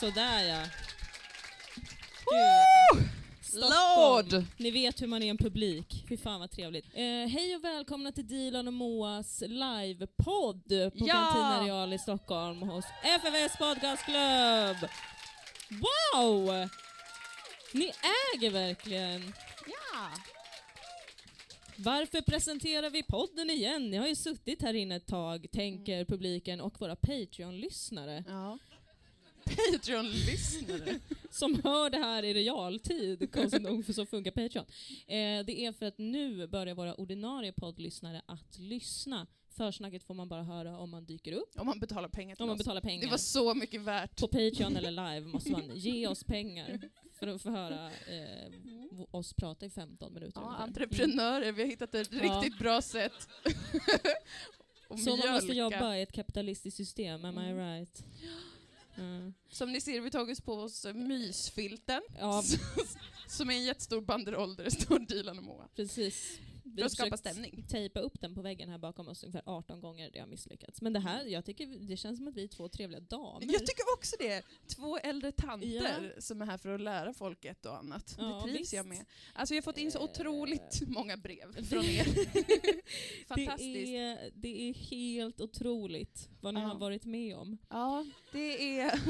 Sådär ja. Gud. Lord. Ni vet hur man är en publik. Fy fan vad trevligt. Hej och välkomna till Dylan och Moas livepodd på Cantina Real i Stockholm hos FFS Podcast Club. Wow! Ni äger verkligen. Ja. Varför presenterar vi podden igen? Ni har ju suttit här inne ett tag, tänker publiken och våra Patreon-lyssnare. Ja. Patreon-lyssnare? Som hör det här i realtid, konstigt nog, för så funkar Patreon. Det är för att nu börjar våra ordinarie poddlyssnare att lyssna. Försnacket får man bara höra om man dyker upp. Om man betalar pengar till oss. Betalar pengar. Det var så mycket värt. På Patreon eller live måste man ge oss pengar för att få höra oss prata i 15 minuter. Ja, entreprenörer, vi har hittat ett riktigt bra sätt. Så man måste jobba i ett kapitalistiskt system, am I right? Mm. Som ni ser, vi tagits på oss mysfilten som är en jättestor banderoll där det står Dylan och Moa. Precis. Vi har skapa stämning. Tejpa upp den på väggen här bakom oss ungefär 18 gånger. Det har misslyckats. Men det här, jag tycker det känns som att vi är två trevliga damer. Jag tycker också det. Två äldre tanter som är här för att lära folk ett och annat. Ja, det trivs jag med. Alltså jag har fått in så otroligt många brev från er. Fantastiskt. Det är helt otroligt vad ni har varit med om. Ja, det är...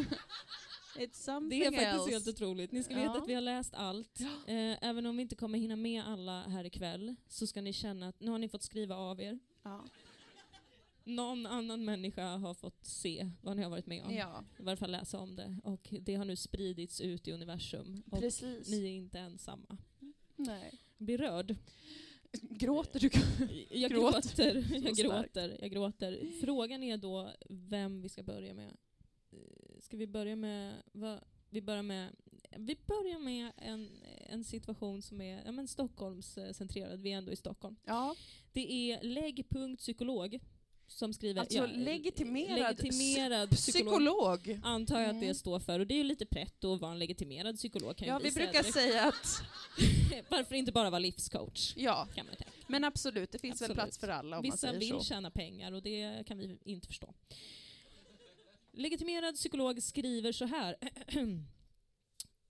Det är faktiskt helt otroligt. Ni ska veta att vi har läst allt. Även om vi inte kommer hinna med alla här ikväll så ska ni känna att nu har ni fått skriva av er. Ja. Någon annan människa har fått se vad ni har varit med om. Ja. I varje fall läsa om det. Och det har nu spridits ut i universum. Och ni är inte ensamma. Nej. Blir rörd. Gråter du? Jag gråter. Frågan är då vem vi ska börja med. Ska vi börja med en situation som är Stockholmscentrerad. Vi är ändå i Stockholm. Ja. Det är lägg.psykolog som skriver legitimerad psykolog. Antar jag att det står för, och det är ju lite prätt att vara en legitimerad psykolog kan vi brukar säga att varför inte bara vara livscoach? Ja. Kan man tänka. Men absolut, det finns väl plats för alla om man säger så. Vissa vill tjäna pengar och det kan vi inte förstå. Legitimerad psykolog skriver så här.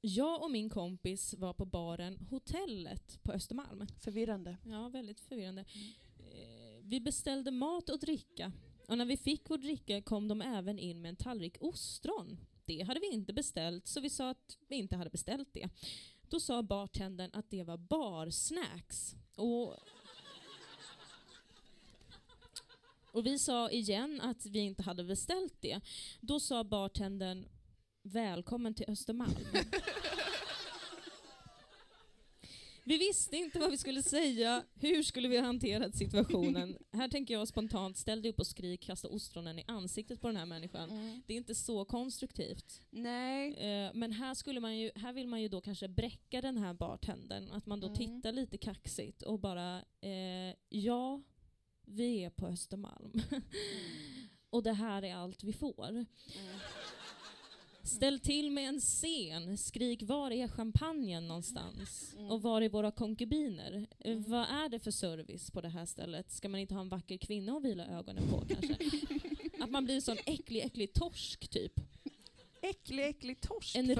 Jag och min kompis var på baren Hotellet på Östermalm. Förvirrande. Ja, väldigt förvirrande. Vi beställde mat och dricka. Och när vi fick vår dricka kom de även in med en tallrik ostron. Det hade vi inte beställt, så vi sa att vi inte hade beställt det. Då sa bartendern att det var barsnacks. Och vi sa igen att vi inte hade beställt det. Då sa bartendern, välkommen till Östermalm. Vi visste inte vad vi skulle säga. Hur skulle vi ha hanterat situationen? Här tänker jag spontant, ställ dig upp och skrik, kasta ostronen i ansiktet på den här människan. Det är inte så konstruktivt. Nej. Men här vill man ju då kanske bräcka den här bartendern. Att man då tittar lite kaxigt och bara, vi är på Östermalm. Och det här är allt vi får. Ställ till med en scen. Skrik, var är champagnen någonstans? Och var är våra konkubiner? Vad är det för service på det här stället? Ska man inte ha en vacker kvinna och vila ögonen på kanske? Att man blir en sån äcklig torsk typ. Äcklig torsk. En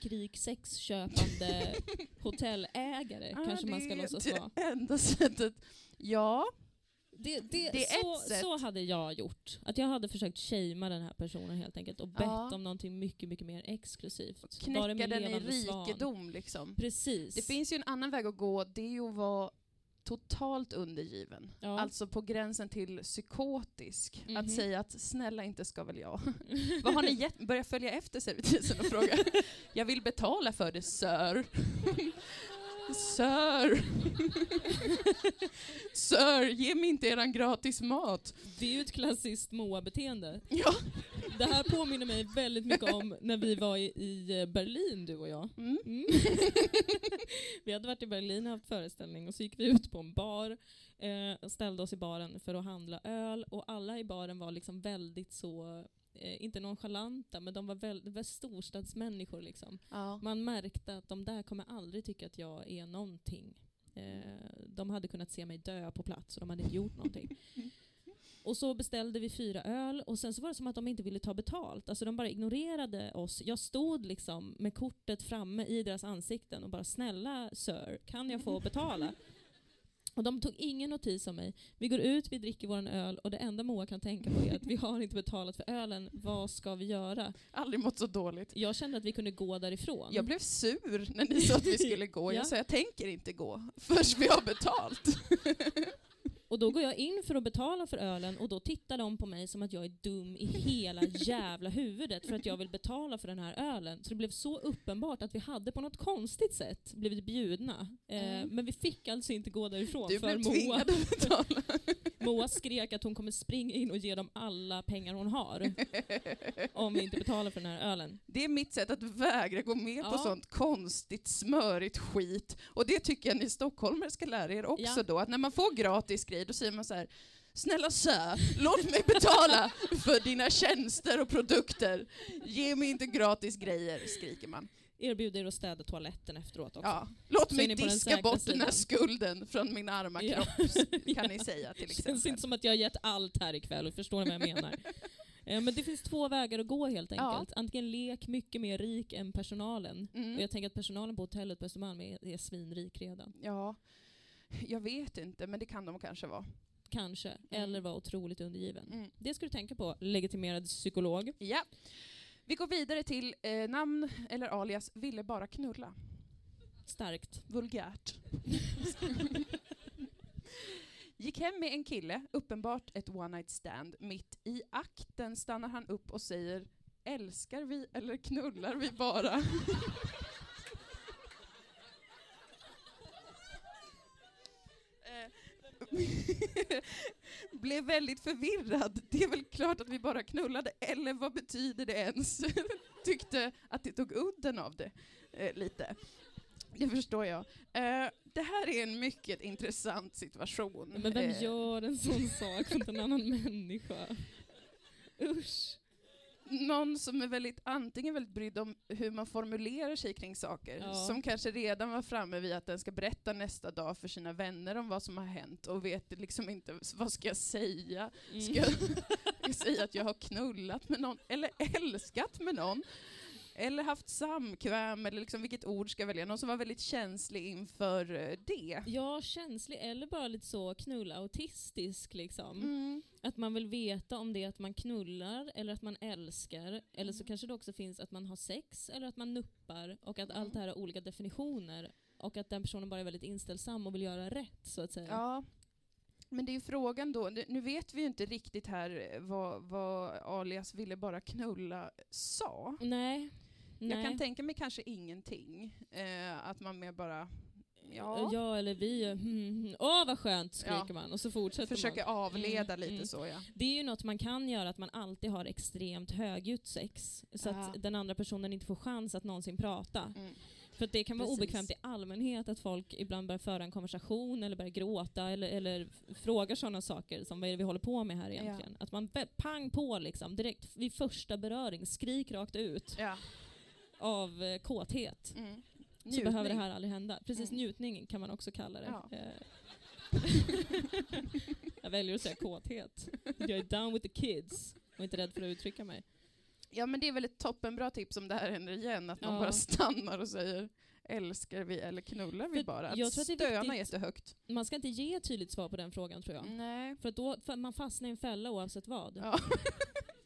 rik sexköpande hotellägare kanske man ska låtsas vara. Det enda sättet. Ja. Det är så hade jag gjort. Att jag hade försökt shama den här personen helt enkelt och bett om någonting mycket, mycket mer exklusivt. Och knäcka den i rikedom liksom. Precis. Det finns ju en annan väg att gå. Det är ju att vara totalt undergiven. Ja. Alltså på gränsen till psykotisk. Mm-hmm. Att säga att snälla inte ska väl jag. Vad har ni börja följa efter servitrisen och fråga? Jag vill betala för det, sir. Sir, ge mig inte eran gratis mat. Det är ju ett klassiskt Moa-beteende. Ja. Det här påminner mig väldigt mycket om när vi var i Berlin, du och jag. Vi hade varit i Berlin och haft föreställning och så gick vi ut på en bar och ställde oss i baren för att handla öl, och alla i baren var liksom väldigt så... inte nonchalanta, men de var väldigt storstadsmänniskor liksom. Ja. Man märkte att de där kommer aldrig tycka att jag är någonting. De hade kunnat se mig dö på plats och de hade inte gjort någonting. Och så beställde vi 4 öl och sen så var det som att de inte ville ta betalt. Alltså de bara ignorerade oss. Jag stod liksom med kortet framme i deras ansikten och bara, snälla sir, kan jag få betala? Och de tog ingen notis om mig. Vi går ut, vi dricker våran öl och det enda Moa kan tänka på är att vi har inte betalat för ölen. Vad ska vi göra? Aldrig mått så dåligt. Jag kände att vi kunde gå därifrån. Jag blev sur när ni sa att vi skulle gå. Jag sa, jag tänker inte gå först vi har betalt. Och då går jag in för att betala för ölen och då tittar de på mig som att jag är dum i hela jävla huvudet för att jag vill betala för den här ölen. Så det blev så uppenbart att vi hade på något konstigt sätt blivit bjudna. Men vi fick alltså inte gå därifrån. Du för blev Moa att betala. Moa skrek att hon kommer springa in och ge dem alla pengar hon har om vi inte betalar för den här ölen. Det är mitt sätt att vägra gå med på sånt konstigt smörigt skit. Och det tycker jag ni stockholmare ska lära er också då. Att när man får gratis grejer då säger man så här, snälla sir, låt mig betala för dina tjänster och produkter. Ge mig inte gratis grejer, skriker man. Erbjuder att städa toaletten efteråt också. Ja. Låt mig diska bort den här skulden från min arma kropp, kan ni säga till exempel. Känns inte som att jag har gett allt här ikväll och förstår vad jag menar. Men det finns 2 vägar att gå helt enkelt. Antingen lek mycket mer rik än personalen. Mm. Och jag tänker att personalen på hotellet på Östermalm är svinrik redan. Ja, jag vet inte, men det kan de kanske vara. Kanske, eller vara otroligt undergiven. Mm. Det ska du tänka på, legitimerad psykolog. Ja. Vi går vidare till namn eller alias ville bara knulla. Starkt. Vulgärt. Gick hem med en kille, uppenbart ett one night stand. Mitt i akten stannar han upp och säger, älskar vi eller knullar vi bara? Blev väldigt förvirrad. Det är väl klart att vi bara knullade. Eller vad betyder det ens? Tyckte att det tog udden av det lite. Det förstår jag. Det här är en mycket intressant situation. Men vem gör en sån sak mot en annan människa? Usch. Någon som är väldigt, antingen väldigt brydd om hur man formulerar sig kring saker. Ja. Som kanske redan var framme vid att den ska berätta nästa dag för sina vänner om vad som har hänt. Och vet liksom inte, vad ska jag säga? Ska jag säga att jag har knullat med någon? Eller älskat med någon? Eller haft samkväm? Eller liksom vilket ord ska jag välja? Någon som var väldigt känslig inför det. Ja, känslig eller bara lite så knullautistisk liksom. Mm. Att man vill veta om det är att man knullar eller att man älskar. Eller så kanske det också finns att man har sex eller att man nuppar. Och att allt det här har olika definitioner. Och att den personen bara är väldigt inställsam och vill göra rätt så att säga. Ja, men det är ju frågan då. Nu vet vi ju inte riktigt här vad alias ville bara knulla sa. Nej. Jag kan tänka mig kanske ingenting. Att man mer bara... Ja, eller vi. Åh, vad skönt, skriker man. Och så fortsätter försöker man avleda lite så, ja. Det är ju något man kan göra, att man alltid har extremt högljutt sex. Så att den andra personen inte får chans att någonsin prata. Mm. För att det kan vara obekvämt i allmänhet att folk ibland börjar föra en konversation eller börjar gråta eller frågar sådana saker som vad är det vi håller på med här egentligen. Ja. Att man pang på liksom, direkt vid första beröring, skrik rakt ut av kåthet. Mm. Njutning. Så behöver det här aldrig hända. Precis, njutning kan man också kalla det. Ja. Jag väljer att säga kåthet. Jag är down with the kids och inte rädd för att uttrycka mig. Ja, men det är väl ett toppenbra tips om det här händer igen. Att man bara stannar och säger, älskar vi eller knullar vi bara? Att jag tror att det är stöna jättehögt. Man ska inte ge ett tydligt svar på den frågan, tror jag. Nej. För att då man fastnar i en fälla oavsett vad. Ja.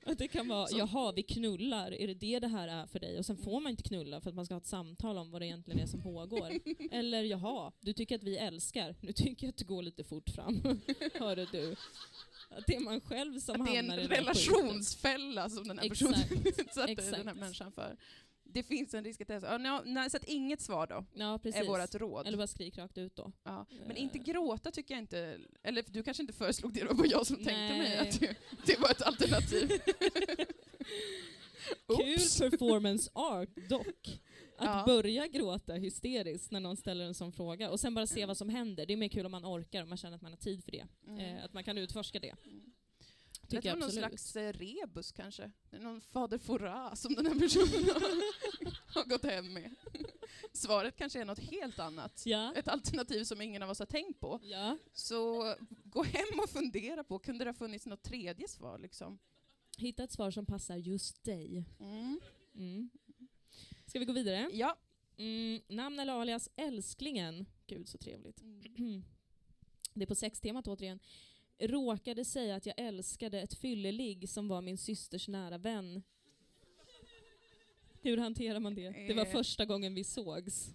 Att det kan vara, jaha, vi knullar, är det här är för dig? Och sen får man inte knulla för att man ska ha ett samtal om vad det egentligen är som pågår. Eller, jaha, du tycker att vi älskar. Nu tycker jag att det går lite fort fram. Hör du? Att det är man själv som hamnar i den. Det är en relationsfälla som den här personen utsatte den här människan för. Det finns en risk att det är så. Så att inget svar då är vårat råd. Eller bara skrik rakt ut då. Ja. Men inte gråta tycker jag inte. Eller du kanske inte föreslog det, det var jag som tänkte mig att det var ett alternativ. Kul performance art dock. Att börja gråta hysteriskt när någon ställer en sån fråga. Och sen bara se vad som händer. Det är mer kul om man orkar och man känner att man har tid för det. Att man kan utforska det. Det var någon slags rebus kanske. Någon fader fora som den här personen har gått hem med. svaret kanske är något helt annat. Ja. Ett alternativ som ingen av oss har tänkt på. Ja. Så gå hem och fundera på, kunde det ha funnits något tredje svar? Liksom? Hitta ett svar som passar just dig. Mm. Mm. Ska vi gå vidare? Ja. Mm, namn eller alias älsklingen. Gud, så trevligt. Mm. Det är på sextemat återigen. Råkade säga att jag älskade ett fylleligg som var min systers nära vän. Hur hanterar man det? Det var första gången vi sågs.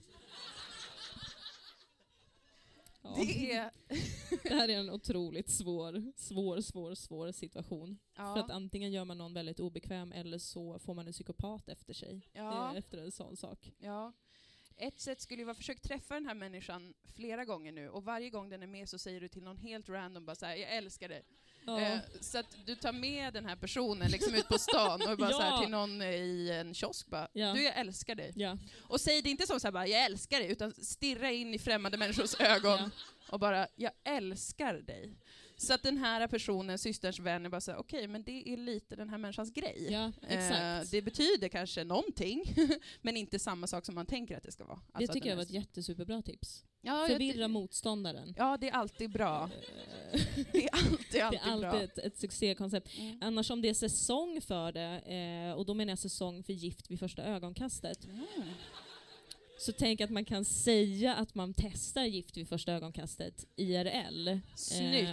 Ja. Det här är en otroligt svår situation. Ja. För att antingen gör man någon väldigt obekväm eller så får man en psykopat efter sig. Ja. Efter en sån sak. Ja. Ett sätt skulle ju vara att försöka träffa den här människan flera gånger nu. Och varje gång den är med så säger du till någon helt random bara så här, jag älskar dig. Ja. Så att du tar med den här personen liksom ut på stan och bara ja. Så här, till någon i en kiosk bara, ja. Du, jag älskar dig. Ja. Och säg det inte som så här bara, jag älskar dig, utan stirra in i främmande människors ögon ja. Och bara, jag älskar dig. Så att den här personen, systerns vän, är bara så här, okej, men det är lite den här människans grej. Ja, exakt. Det betyder kanske någonting, men inte samma sak som man tänker att det ska vara. Alltså det tycker jag var ett jättesuperbra tips. Ja, förvirra motståndaren. Ja, det är alltid bra. Det är alltid bra. Ett succékoncept. Mm. Annars om det är säsong för det, och då menar jag säsong för Gift vid första ögonkastet. Mm. Så tänk att man kan säga att man testar Gift vid första ögonkastet IRL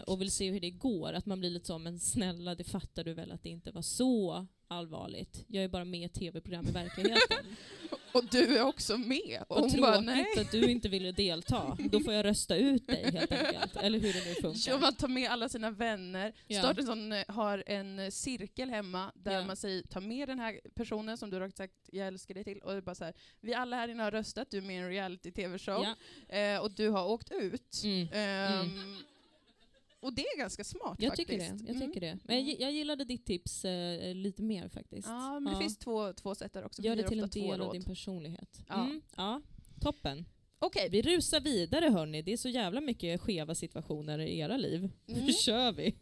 och vill se hur det går. Att man blir lite så, men snälla, det fattar du väl att det inte var så allvarligt. Jag är bara med i ett tv-program i verkligheten. Och du är också med. Och tråkigt bara, nej. Att du inte ville delta. Då får jag rösta ut dig helt enkelt. Eller hur det nu funkar. Ja, man tar med alla sina vänner. Ja. Startensson har en cirkel hemma där ja. Man säger, ta med den här personen som du har sagt, jag älskar dig till. Och det är bara så här, vi alla här inne har röstat, du är med i en reality-tv-show. Ja. Och du har åkt ut. Mm. Och det är ganska smart jag tycker det. Men jag gillade ditt tips lite mer faktiskt. Ja, men det finns två sätt där också. Gör det till en del av din personlighet. Ja, ja. Toppen. Okej, vi rusar vidare hörni. Det är så jävla mycket skeva situationer i era liv. Nu kör vi.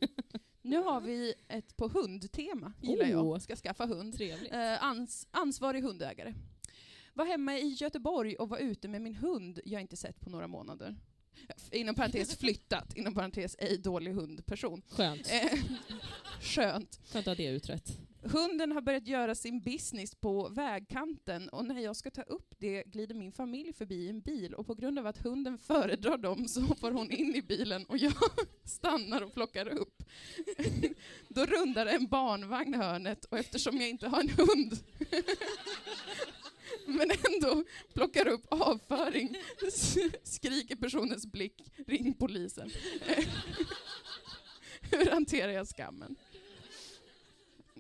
Nu har vi ett på hundtema. Gillar jag. Ska skaffa hund. Trevligt. Ansvarig hundägare. Var hemma i Göteborg och var ute med min hund jag inte sett på några månader. Inom parentes flyttat, inom parentes ej dålig hundperson. Skönt. Skönt att det är utrett. Hunden har börjat göra sin business på vägkanten och när jag ska ta upp det glider min familj förbi en bil och på grund av att hunden föredrar dem så hoppar hon in i bilen och jag stannar och plockar upp. Då rundar en barnvagn hörnet och eftersom jag inte har en hund men ändå plockar upp avföring skriker personens blick, ring polisen. Hur hanterar jag skammen?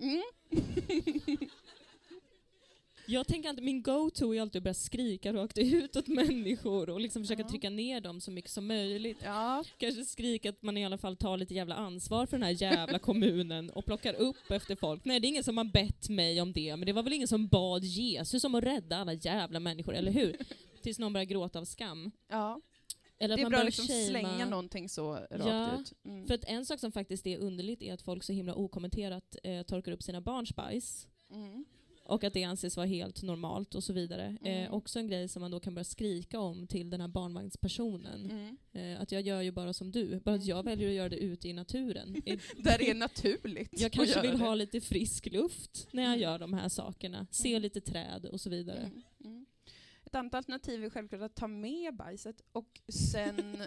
Mm. Jag tänker att min go-to är alltid att börja skrika rakt ut åt människor och liksom försöka trycka ner dem så mycket som möjligt. Ja. Kanske skrika att man i alla fall tar lite jävla ansvar för den här jävla kommunen och plockar upp efter folk. Nej, det är ingen som har bett mig om det, men det var väl ingen som bad Jesus om att rädda alla jävla människor, eller hur? Tills någon börjar gråta av skam. Ja. Eller att det är man bra att liksom slänga någonting så rakt ut. Mm. För att en sak som faktiskt är underligt är att folk så himla okommenterat torkar upp sina barns bajs. Mm. Och att det anses vara helt normalt och så vidare. Mm. Också en grej som man då kan börja skrika om till den här barnvagnspersonen. Mm. Att jag gör ju bara som du. Bara att jag väljer att göra det ute i naturen. Där det är naturligt. Jag kanske vill ha lite frisk luft när jag gör de här sakerna. Se lite träd och så vidare. Mm. Mm. Ett annat alternativ är självklart att ta med bajset och sen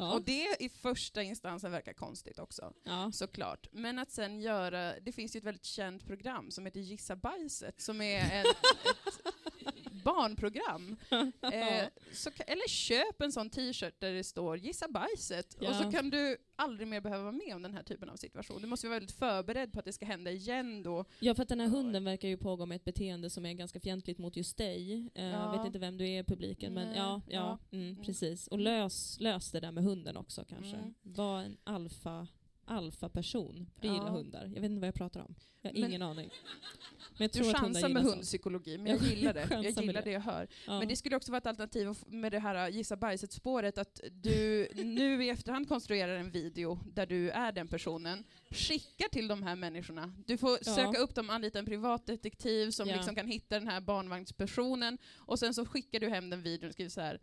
och det i första instansen verkar konstigt också, såklart. Men att sen göra, det finns ju ett väldigt känt program som heter Gissa Bajset som är ett barnprogram. Eller köp en sån t-shirt där det står Gissa Bajset och så kan du aldrig mer behöva vara med om den här typen av situation. Du måste vara väldigt förberedd på att det ska hända igen då. Ja, för att den här hunden verkar ju pågå med ett beteende som är ganska fientligt mot just dig. Jag vet inte vem du är i publiken, men precis. Och lös det där med hunden också kanske. Var en alfa alfaperson. För jag gillar hundar. Jag vet inte vad jag pratar om. Jag har ingen aning. Men du chansar med hundpsykologi, men jag gillar det. Jag gillar det jag hör. Ja. Men det skulle också vara ett alternativ med det här Gissa Bajset-spåret, att du nu i efterhand konstruerar en video där du är den personen. Skickar till de här människorna. Du får söka upp dem, anlita en privatdetektiv som liksom kan hitta den här barnvagnspersonen. Och sen så skickar du hem den videon och skriver så här: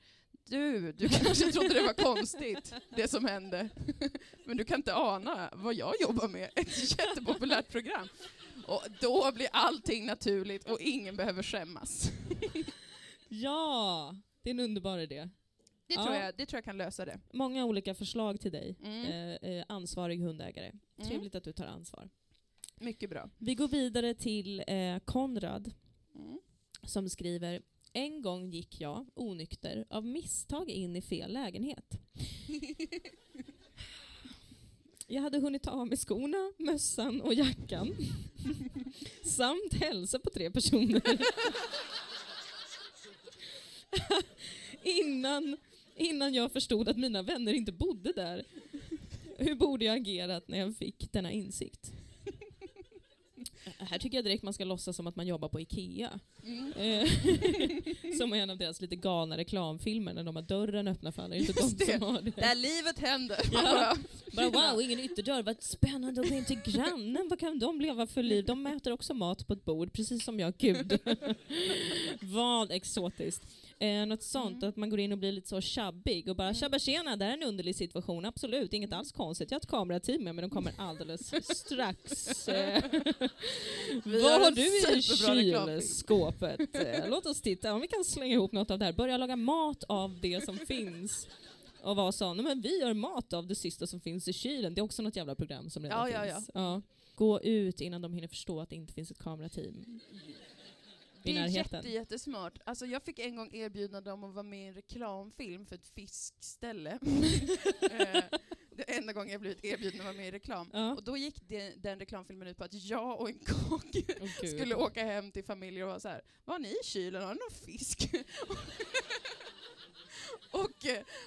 Du kanske trodde det var konstigt det som hände. Men du kan inte ana vad jag jobbar med. Ett jättepopulärt program. Och då blir allting naturligt och ingen behöver skämmas. Ja, det är en underbar idé. Det tror jag kan lösa det. Många olika förslag till dig. Ansvarig hundägare. Trevligt att du tar ansvar. Mycket bra. Vi går vidare till Konrad som skriver: en gång gick jag, onykter, av misstag in i fel lägenhet. Jag hade hunnit ta av mig skorna, mössan och jackan. Samt hälsa på 3 personer. Innan jag förstod att mina vänner inte bodde där. Hur borde jag agerat när jag fick denna insikt? Här tycker jag direkt man ska låtsas som att man jobbar på Ikea. Som en av deras lite galna reklamfilmer när de har dörren öppna för alla. Inte de som har det. Där livet händer. Ja. Bara, wow, ingen ytterdörr. Vad spännande att gå in till grannen. Vad kan de leva för liv? De mäter också mat på ett bord, precis som jag. Gud. Vad exotiskt. Något sånt, att man går in och blir lite så tjabbig och bara tjabba tjena, det här är en underlig situation, absolut, inget alls konstigt, jag har ett kamerateam med, men de kommer alldeles strax. Vad har du i kylskåpet? Låt oss titta, om vi kan slänga ihop något av det här, börja laga mat av det som finns. Och var sån, men vi gör mat av det sista som finns i kylen. Det är också något jävla program som redan finns. Ja. Gå ut innan de hinner förstå att det inte finns ett kamerateam. Det är jättesmart. Alltså, jag fick en gång erbjudande om att vara med i en reklamfilm för ett fiskställe. Det enda gången jag blivit erbjuden att vara med i reklam. Och då gick den reklamfilmen ut på att jag och en kock skulle åka hem till familjer och vara så här: var ni i kylen? Har ni någon fisk?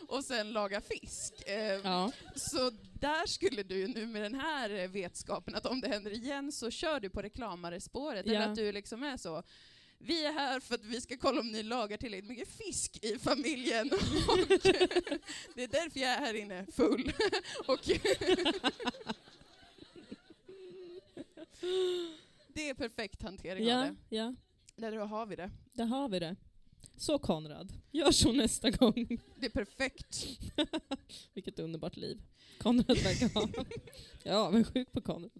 och sen laga fisk. Så där skulle du nu med den här vetskapen att om det händer igen så kör du på reklamarespåret. Eller att du liksom är så: vi är här för att vi ska kolla om ni lagar tillräckligt mycket fisk i familjen. Och det är därför jag är här inne full. Och det är perfekt hantering av det. Ja. Där har vi det. Så Konrad, gör så nästa gång. Det är perfekt. Vilket underbart liv Konrad verkar ha. Ja, men sjuk på Konrad.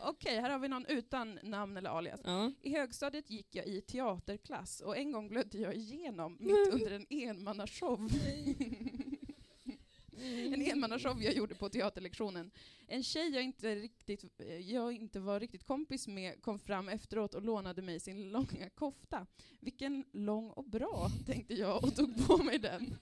Okej, här har vi någon utan namn eller alias. I högstadiet gick jag i teaterklass och en gång blödde jag igenom mitt under en enmannashow. En enmannashow jag gjorde på teaterlektionen. En tjej jag inte var riktigt kompis med kom fram efteråt och lånade mig sin långa kofta. Vilken lång och bra, tänkte jag och tog på mig den.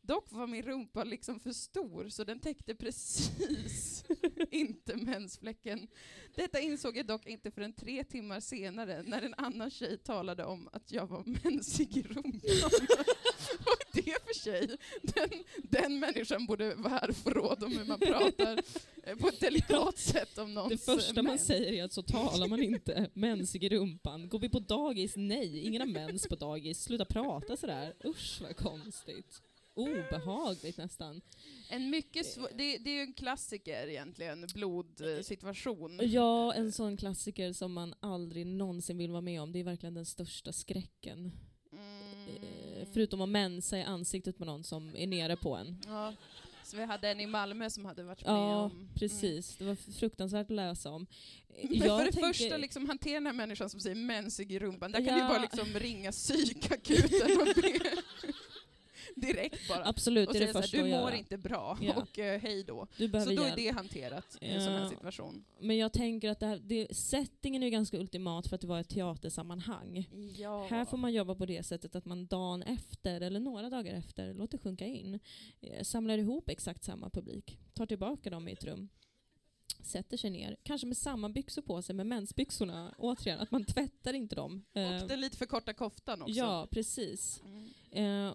Dock var min rumpa liksom för stor så den täckte precis inte mensfläcken. Detta insåg jag dock inte förrän 3 timmar senare när en annan tjej talade om att jag var mensig i rumpan. Och det för sig, den människan borde vara här förråd om hur man pratar på ett delikat sätt om någons. Det första man säger är att så talar man inte. Mensig i rumpan. Går vi på dagis? Nej, ingen har mens på dagis. Sluta prata sådär. Usch, vad konstigt. Obehagligt nästan. Det är ju en klassiker egentligen, blodsituation. Ja, en sån klassiker som man aldrig någonsin vill vara med om. Det är verkligen den största skräcken. Förutom att mensa i ansiktet med någon som är nere på en. Ja, så vi hade en i Malmö som hade varit med om. Ja, precis. Det var fruktansvärt att läsa om. Första, liksom, hantera den här människan som säger mensig i rumpan. Där kan du bara liksom ringa psykakuten och be. Direkt bara. Absolut, och det är det första att göra. Du mår inte bra och hej då. Så då hjälp. Är det hanterat i en sån här situation. Men jag tänker att settingen är ganska ultimat för att det var ett teatersammanhang. Ja. Här får man jobba på det sättet att man dagen efter eller några dagar efter låter sjunka in. Samlar ihop exakt samma publik. Tar tillbaka dem i ett rum. Sätter sig ner, kanske med samma byxor på sig, med mensbyxorna, återigen, att man tvättar inte dem. Och den lite för korta koftan också. Ja, precis.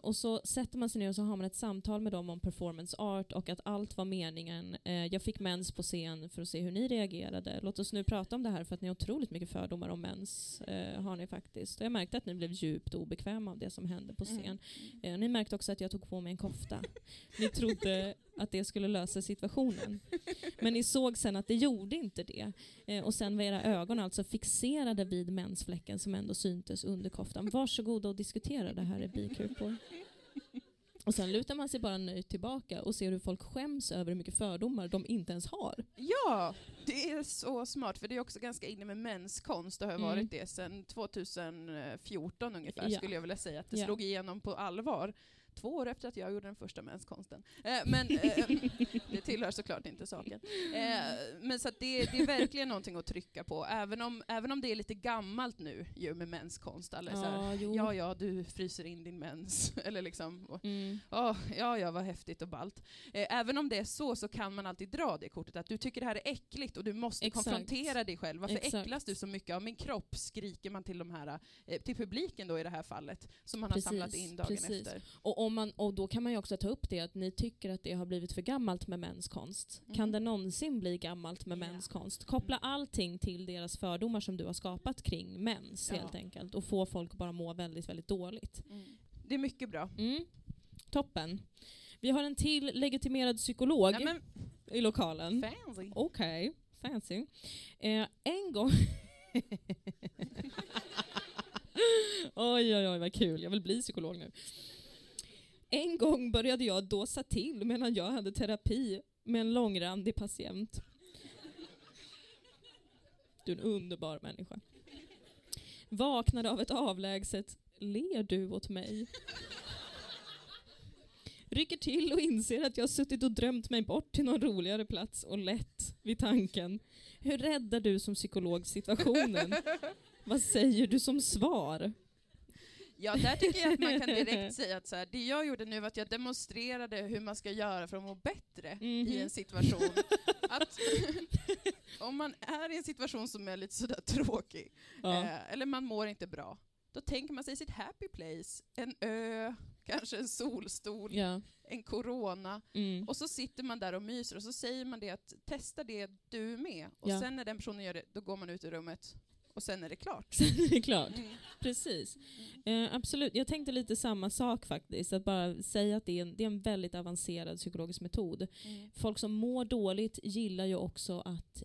Och så sätter man sig ner och så har man ett samtal med dem om performance art och att allt var meningen. Jag fick mens på scen för att se hur ni reagerade. Låt oss nu prata om det här för att ni har otroligt mycket fördomar om mens har ni faktiskt. Och jag märkte att ni blev djupt obekväma av det som hände på scen. Ni märkte också att jag tog på mig en kofta. Ni trodde att det skulle lösa situationen. Men ni såg sen att det gjorde inte det. Och sen var era ögon alltså fixerade vid mensfläcken som ändå syntes under koftan. Varsågoda och diskutera det här i bikupor. Och sen lutar man sig bara nöjt tillbaka och ser hur folk skäms över hur mycket fördomar de inte ens har. Ja, det är så smart. För det är också ganska inne med menskonst och har varit det sedan 2014 ungefär skulle jag vilja säga. Att det slog igenom på allvar. 2 år efter att jag gjorde den första menskonsten. Det tillhör såklart inte saken. Men så att det är verkligen någonting att trycka på. Även om det är lite gammalt nu ju med menskonst. Eller så här, ja, du fryser in din mens. Eller liksom, ja, vad häftigt och ballt. Även om det är så kan man alltid dra det kortet. Att du tycker det här är äckligt och du måste konfrontera dig själv. Varför äcklas du så mycket av min kropp? Skriker man till de här, till publiken då i det här fallet. Som man har samlat in dagen efter. Och då kan man ju också ta upp det att ni tycker att det har blivit för gammalt med menskonst. Kan det någonsin bli gammalt med menskonst? Koppla allting till deras fördomar som du har skapat kring mens helt enkelt. Och få folk bara må väldigt, väldigt dåligt. Det är mycket bra. Toppen. Vi har en till legitimerad psykolog i lokalen. Fancy. Okej, fancy. En gång... oj, vad kul. Jag vill bli psykolog nu. En gång började jag dåsa till medan jag hade terapi med en långrandig patient. Du är en underbar människa. Vaknade av ett avlägset, ler du åt mig? Rycker till och inser att jag suttit och drömt mig bort till någon roligare plats och lätt vid tanken. Hur räddar du som psykolog situationen? Vad säger du som svar? Ja, där tycker jag att man kan direkt säga att så här, det jag gjorde nu var att jag demonstrerade hur man ska göra för att må bättre i en situation. Att, om man är i en situation som är lite sådär tråkig eller man mår inte bra, då tänker man sig sitt happy place, en ö, kanske en solstol, en corona och så sitter man där och myser och så säger man det att testa det du med och sen när den personen gör det, då går man ut ur rummet. Och sen är det klart. Precis. Absolut. Jag tänkte lite samma sak faktiskt. Att bara säga att det är en väldigt avancerad psykologisk metod. Folk som mår dåligt gillar ju också att...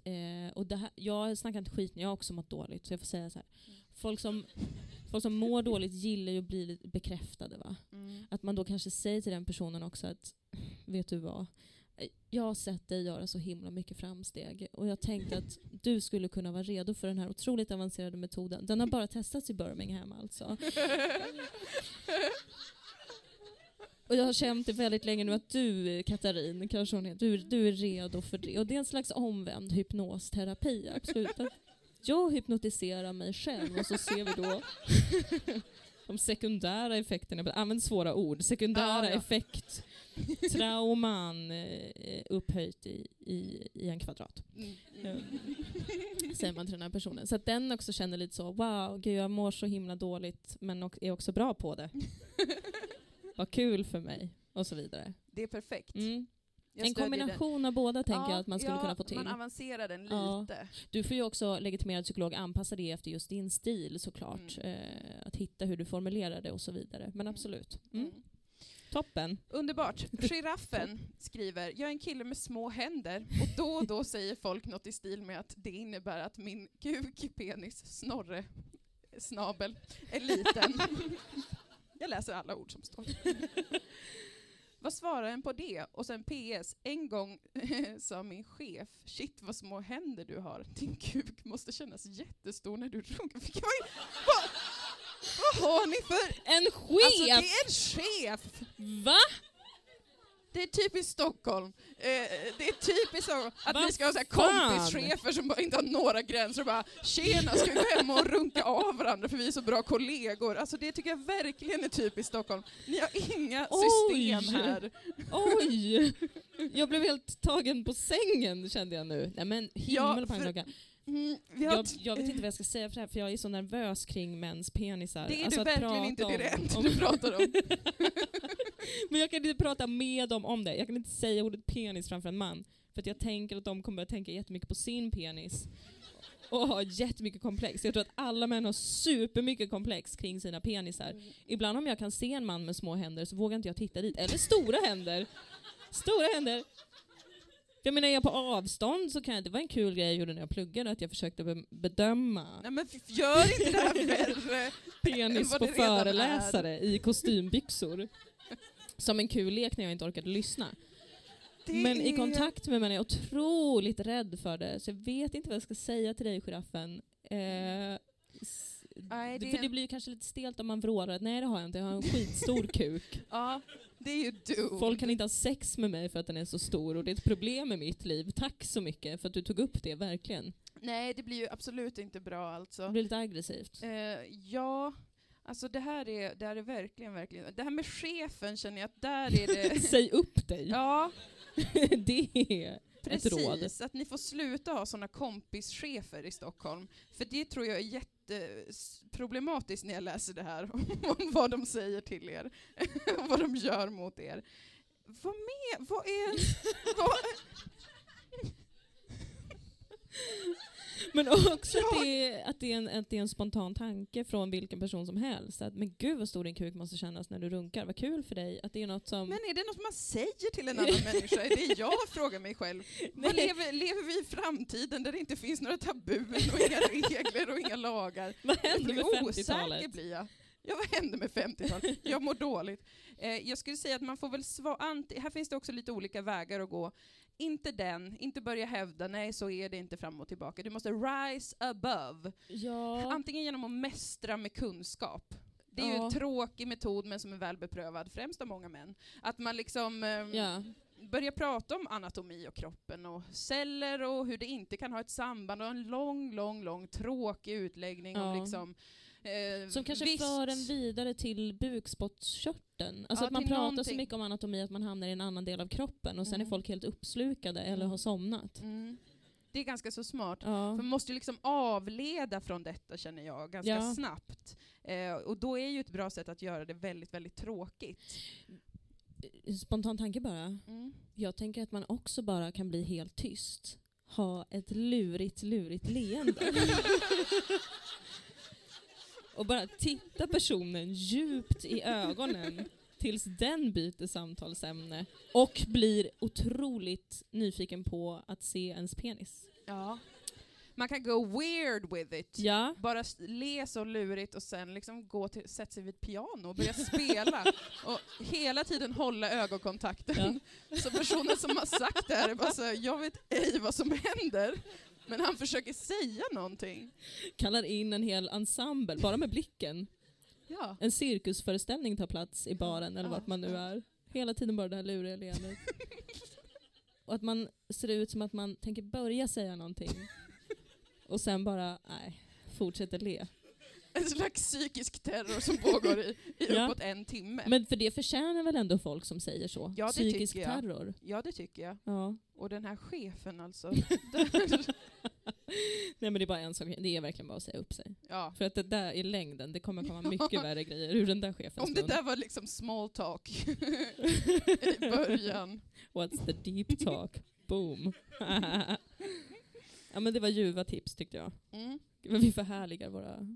och det här, jag snackar inte skit när jag också mått dåligt. Så jag får säga så här. Folk som mår dåligt gillar ju att bli bekräftade. Va? Att man då kanske säger till den personen också att... Vet du vad? Jag har sett dig göra så himla mycket framsteg och jag tänkte att du skulle kunna vara redo för den här otroligt avancerade metoden. Den har bara testats i Birmingham alltså. Och jag har känt det väldigt länge nu att du, Katarin, kanske hon heter, du är redo för det. Och det är en slags omvänd hypnosterapi, absolut. Jag hypnotiserar mig själv och så ser vi då... De sekundära effekterna, använd svåra ord, sekundära effekt, trauman upphöjt i en kvadrat. Säger man till den här personen. Så att den också känner lite så, wow, gud, jag mår så himla dåligt men är också bra på det. Vad kul för mig, och så vidare. Det är perfekt. En kombination av båda tänker jag att man skulle kunna få till. Man avancerar den lite. Du får ju också legitimerad psykolog anpassa det efter just din stil såklart. Att hitta hur du formulerar det och så vidare. Men absolut. Toppen. Underbart. Giraffen skriver, jag är en kille med små händer och då säger folk något i stil med att det innebär att min kuk, penis, snorre, snabel är liten. Jag läser alla ord som står. Vad svarar en på det? Och sen PS. En gång sa min chef, shit vad små händer du har. Din kuk måste kännas jättestor när du runkar. Vad har ni för... En chef? Alltså det är en chef! Va? Det är typiskt Stockholm. Det är typiskt att ni ska ha så här kompischefer som bara inte har några gränser och bara tjena, ska vi gå hem och runka av varandra för vi är så bra kollegor. Alltså det tycker jag verkligen är typiskt Stockholm. Ni har inga system här. Oj! Jag blev helt tagen på sängen kände jag nu. Nej men himmel på en lucka. Jag vet inte vad jag ska säga för det här, för jag är så nervös kring mäns penisar. Det är alltså du verkligen inte det du pratar om. Men jag kan inte prata med dem om det. Jag kan inte säga ordet penis framför en man. För att jag tänker att de kommer att tänka jättemycket på sin penis. Och har jättemycket komplex. Jag tror att alla män har supermycket komplex kring sina penisar. Ibland om jag kan se en man med små händer så vågar inte jag titta dit. Eller stora händer. Stora händer. Jag menar, jag på avstånd så kan jag, det var en kul grej jag gjorde när jag pluggade, att jag försökte bedöma. Nej, men gör inte det här för penis på föreläsare i kostymbyxor. Som en kul lek när jag inte orkade lyssna. Men i kontakt med mig är jag otroligt rädd för det. Så jag vet inte vad jag ska säga till dig, giraffen. För det blir ju kanske lite stelt om man vrålar. Nej, det har jag inte. Jag har en skitstor kuk. Ja, det är ju du. Folk kan inte ha sex med mig för att den är så stor. Och det är ett problem i mitt liv. Tack så mycket för att du tog upp det, verkligen. Nej, det blir ju absolut inte bra alltså. Det blir lite aggressivt. Ja... Alltså det här är verkligen. Det här med chefen känner jag att där är det... Säg upp dig. Ja. Det är precis, ett råd. Precis, att ni får sluta ha sådana kompischefer i Stockholm. För det tror jag är jätteproblematiskt när jag läser det här. Vad de säger till er. Vad de gör mot er. Vad är... Men också att det är en spontan tanke från vilken person som helst. Att, men gud vad stor din kuk måste kännas när du runkar. Vad kul för dig. Att det är något som... Men är det något man säger till en annan människa? Det är jag frågar mig själv. Lever vi i framtiden där det inte finns några tabun och inga regler och inga lagar? Vad händer med 50-talet? Osäker blir jag. Ja, vad händer med 50-talet? Jag mår dåligt. Jag skulle säga att man får väl här finns det också lite olika vägar att gå. Inte börja hävda, nej så är det inte fram och tillbaka. Du måste rise above. Ja. Antingen genom att mästra med kunskap. Det är ju en tråkig metod men som är väl beprövad, främst av många män. Att man liksom... börja prata om anatomi och kroppen och celler och hur det inte kan ha ett samband och en lång tråkig utläggning om liksom... som kanske för en vidare till bukspottkörteln. Alltså att man pratar någonting. Så mycket om anatomi att man hamnar i en annan del av kroppen och sen är folk helt uppslukade eller har somnat. Mm. Det är ganska så smart. Ja. För man måste ju liksom avleda från detta, känner jag, ganska snabbt. Och då är ju ett bra sätt att göra det väldigt, väldigt tråkigt. Spontan tanke bara. Mm. Jag tänker att man också bara kan bli helt tyst. Ha ett lurigt leende. Och bara titta personen djupt i ögonen tills den byter samtalsämne och blir otroligt nyfiken på att se ens penis. Ja. Man kan go weird with it. Ja. Bara le så lurigt och sen liksom sätta sig vid ett piano och börja spela. Och hela tiden hålla ögonkontakten. Ja. Så personen som har sagt det här är bara så här, jag vet ej vad som händer. Men han försöker säga någonting. Kallar in en hel ensemble, bara med blicken. Ja. En cirkusföreställning tar plats i baren eller vart man nu är. Hela tiden bara det här luriga leendet. Och att man ser ut som att man tänker börja säga någonting. Och sen bara, nej, fortsätter le. En slags psykisk terror som pågår i uppåt en timme. Men för det förtjänar väl ändå folk som säger så? Ja, det psykisk terror. Ja, det tycker jag. Ja. Och den här chefen alltså. Nej, men det är bara en sak. Det är verkligen bara att säga upp sig. Ja. För att det där i längden, det kommer komma mycket värre grejer ur den där chefen. Om det där var liksom small talk i början. What's the deep talk? Boom. Ja, men det var ljuva tips tyckte jag. Mm. Vi förhärligar våra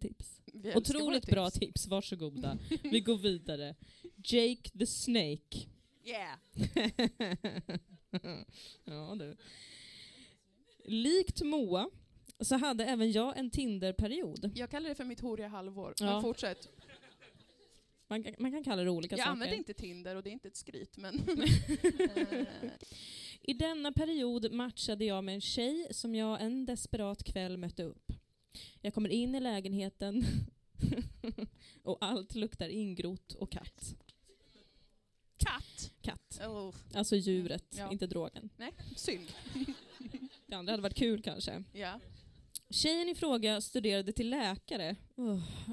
tips. Otroligt bra tips. Varsågoda. Vi går vidare. Jake the Snake. Yeah. Ja, du. Likt Moa så hade även jag en Tinder-period. Jag kallar det för mitt horiga halvår. Men fortsätt. Man kan kalla det olika saker. Jag använder inte Tinder och det är inte ett skryt. Men I denna period matchade jag med en tjej som jag en desperat kväll mötte upp. Jag kommer in i lägenheten och allt luktar ingrott och katt. Katt. Oh. Alltså djuret, inte drogen. Nej, synd. Det andra hade varit kul kanske. Ja. Tjejen i fråga studerade till läkare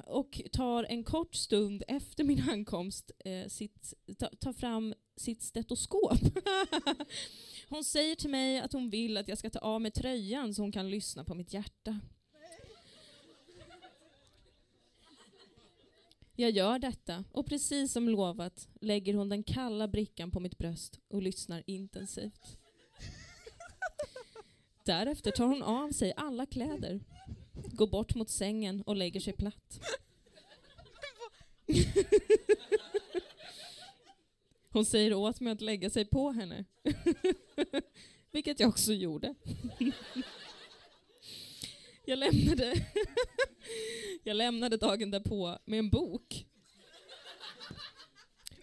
och tar en kort stund efter min ankomst tar fram sitt stetoskop. Hon säger till mig att hon vill att jag ska ta av mig tröjan så hon kan lyssna på mitt hjärta. Jag gör detta och precis som lovat lägger hon den kalla brickan på mitt bröst och lyssnar intensivt. Därefter tar hon av sig alla kläder, går bort mot sängen och lägger sig platt. Hon säger åt mig att lägga sig på henne. Vilket jag också gjorde. Jag lämnade dagen därpå med en bok.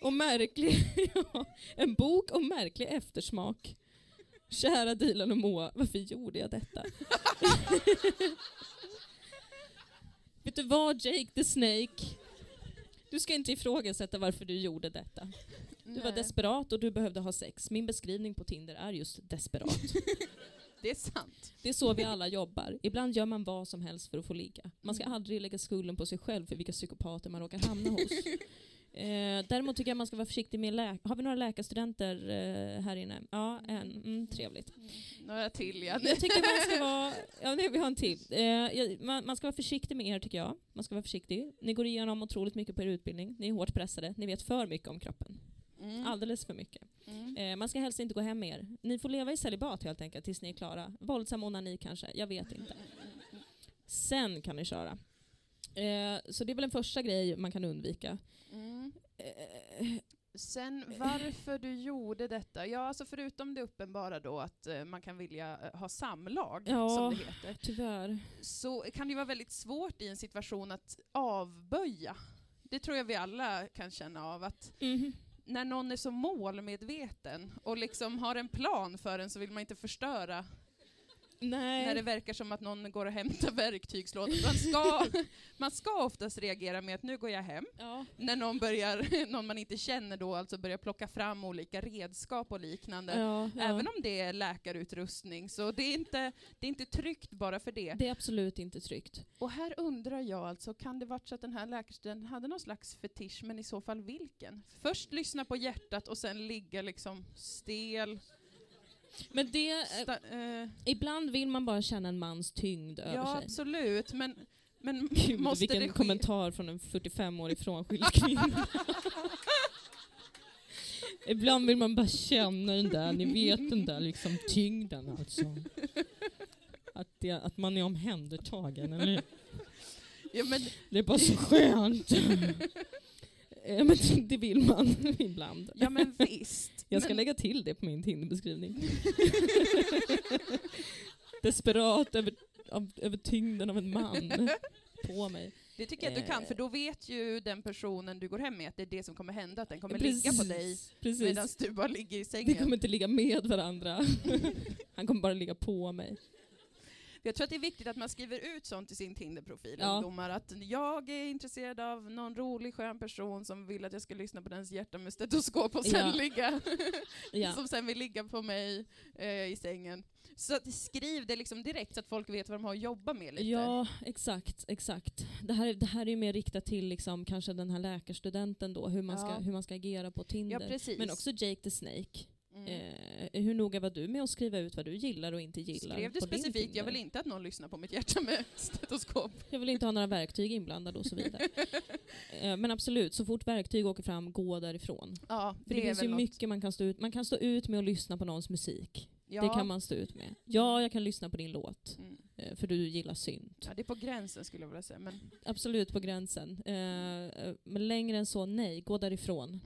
Och en bok och märklig eftersmak. Kära Dylan och Moa, varför gjorde jag detta? Vet du vad, Jake the Snake? Du ska inte ifrågasätta varför du gjorde detta. Du var desperat och du behövde ha sex. Min beskrivning på Tinder är just desperat. Det är sant. Det är så vi alla jobbar. Ibland gör man vad som helst för att få ligga. Man ska aldrig lägga skulden på sig själv för vilka psykopater man råkar hamna hos. Däremot tycker jag man ska vara försiktig med har vi några läkarstudenter här inne? Ja, en. Trevligt. Några till, ja. Jag tycker man ska vara... Ja, nej, vi har en till. Man ska vara försiktig med er, tycker jag. Man ska vara försiktig. Ni går igenom otroligt mycket på er utbildning. Ni är hårt pressade. Ni vet för mycket om kroppen. Alldeles för mycket. Man ska helst inte gå hem med er. Ni får leva i celibat helt enkelt tills ni är klara. Våldsam onani kanske, jag vet inte. Sen kan ni köra. Så det är väl en första grej man kan undvika. Sen varför du gjorde detta? Ja, alltså förutom det uppenbara då att man kan vilja ha samlag, ja, som det heter. Tyvärr. Så kan det vara väldigt svårt i en situation att avböja. Det tror jag vi alla kan känna av att... När någon är så målmedveten och liksom har en plan för en så vill man inte förstöra. Nej. När det verkar som att någon går och hämtar verktygslådan. Man ska oftast reagera med att nu går jag hem. Ja. När någon man inte känner då alltså börjar plocka fram olika redskap och liknande. Ja. Även om det är läkarutrustning så det är inte tryggt bara för det. Det är absolut inte tryggt. Och här undrar jag alltså, kan det vara så att den här läkarstudenten hade någon slags fetisch, men i så fall vilken? Först lyssna på hjärtat och sen ligga liksom stel. Men det, ibland vill man bara känna en mans tyngd över sig. Ja, absolut. Men Gud, måste vilken det kommentar från en 45-årig frånskild kvinna. Ibland vill man bara känna den där, ni vet den där liksom tyngden alltså. Att man är omhändertagen, eller? Ja, men det är bara så skönt. Men det vill man ibland. Ja, men visst. Jag ska lägga till det på min Tinder-beskrivning. Desperat över tyngden av en man på mig. Det tycker jag att du kan, för då vet ju den personen du går hem med att det är det som kommer hända, att den kommer ligga på dig medan du bara ligger i sängen. Vi kommer inte ligga med varandra. Han kommer bara ligga på mig. Jag tror att det är viktigt att man skriver ut sånt i sin Tinder-profil. Ja. Ungdomar, att jag är intresserad av någon rolig skön person som vill att jag ska lyssna på dens hjärta med stetoskop och sen ligga. Ja. Som sen vill ligga på mig i sängen. Så att skriv det liksom direkt så att folk vet vad de har att jobba med lite. Ja, exakt. Det här är ju mer riktat till liksom, kanske den här läkarstudenten då. Hur man ska agera på Tinder. Ja, precis. Men också Jake the Snake. Hur noga var du med att skriva ut vad du gillar och inte gillar? Skrev du specifikt, jag vill inte att någon lyssnar på mitt hjärta med stetoskop. Jag vill inte ha några verktyg inblandade och så vidare. Men absolut, så fort verktyg åker fram, gå därifrån. Ja, för det finns ju mycket man kan stå ut. Man kan stå ut med att lyssna på någons musik. Ja. Det kan man stå ut med. Ja, jag kan lyssna på din låt. För du gillar synt. Ja, det är på gränsen skulle jag vilja säga. Men... Absolut på gränsen. Men längre än så, nej. Gå därifrån.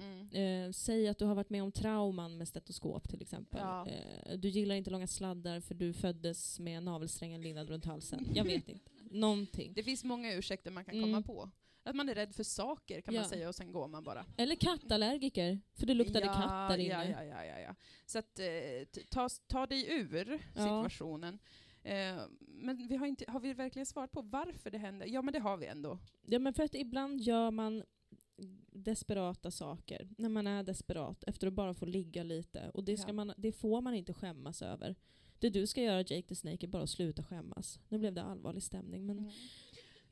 Säg att du har varit med om trauman med stetoskop till exempel. Ja. Du gillar inte långa sladdar för du föddes med navelsträngen lindad runt halsen. Jag vet inte. Någonting. Det finns många ursäkter man kan komma på. Att man är rädd för saker kan man säga och sen går man bara. Eller kattallergiker, för det luktade katt där inne. Ja. Så att ta dig ur situationen. Men vi har vi verkligen svarat på varför det händer? Ja, men det har vi ändå. Ja, men för att ibland gör man desperata saker. När man är desperat efter att bara få ligga lite. Och det, det får man inte skämmas över. Det du ska göra, Jake the Snake, är bara att sluta skämmas. Nu blev det allvarlig stämning, men...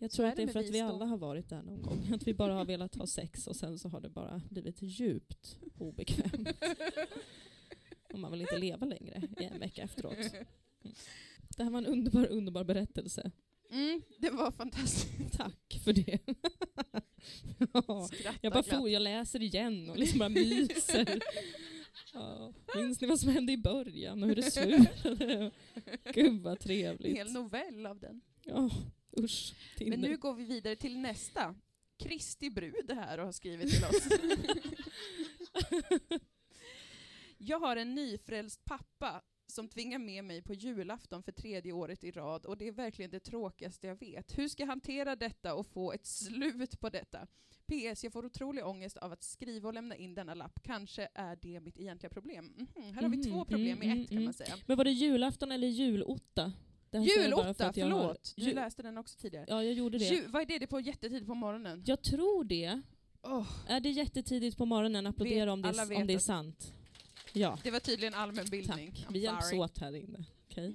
Jag tror att det är för att vi alla har varit där någon gång. Att vi bara har velat ha sex och sen så har det bara blivit djupt obekvämt. Och man vill inte leva längre i en vecka efteråt. Mm. Det här var en underbar berättelse. Mm, det var fantastiskt. Tack för det. Ja, jag läser igen och liksom bara myser. Ja, minns ni vad som hände i början och hur det slutade? Gud vad trevligt. En hel novell av den. Ja, usch. Tinder. Men nu går vi vidare till nästa. Kristi brud här och har skrivit till oss. Jag har en nyfrälst pappa som tvingar med mig på julafton för 3:e året i rad och det är verkligen det tråkigaste jag vet. Hur ska jag hantera detta och få ett slut på detta? PS, jag får otrolig ångest av att skriva och lämna in denna lapp. Kanske är det mitt egentliga problem. Här har vi två problem i ett kan man säga. Men var det julafton eller julotta? Julotta, förlåt. Du läste den också tidigare. Ja, jag gjorde det. Vad är det på jättetidigt på morgonen? Jag tror det. Oh. Är det jättetidigt på morgonen? Applådera om det är sant. Ja. Det var tydligen allmän bildning. Tack. Vi hjälps åt här inne. Okay.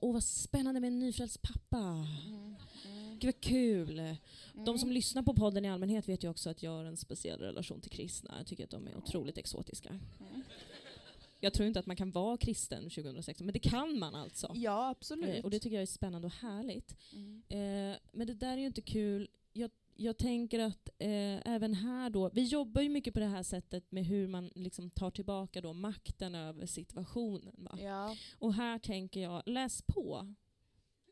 Vad spännande med en nyfrälst pappa. Gud vad kul. De som lyssnar på podden i allmänhet vet ju också att jag har en speciell relation till kristna. Jag tycker att de är otroligt exotiska. Jag tror inte att man kan vara kristen 2016, men det kan man alltså. Ja, absolut. Och det tycker jag är spännande och härligt. Men det där är ju inte kul. Jag tänker att även här då, vi jobbar ju mycket på det här sättet med hur man liksom tar tillbaka då makten över situationen. Va? Ja. Och här tänker jag, läs på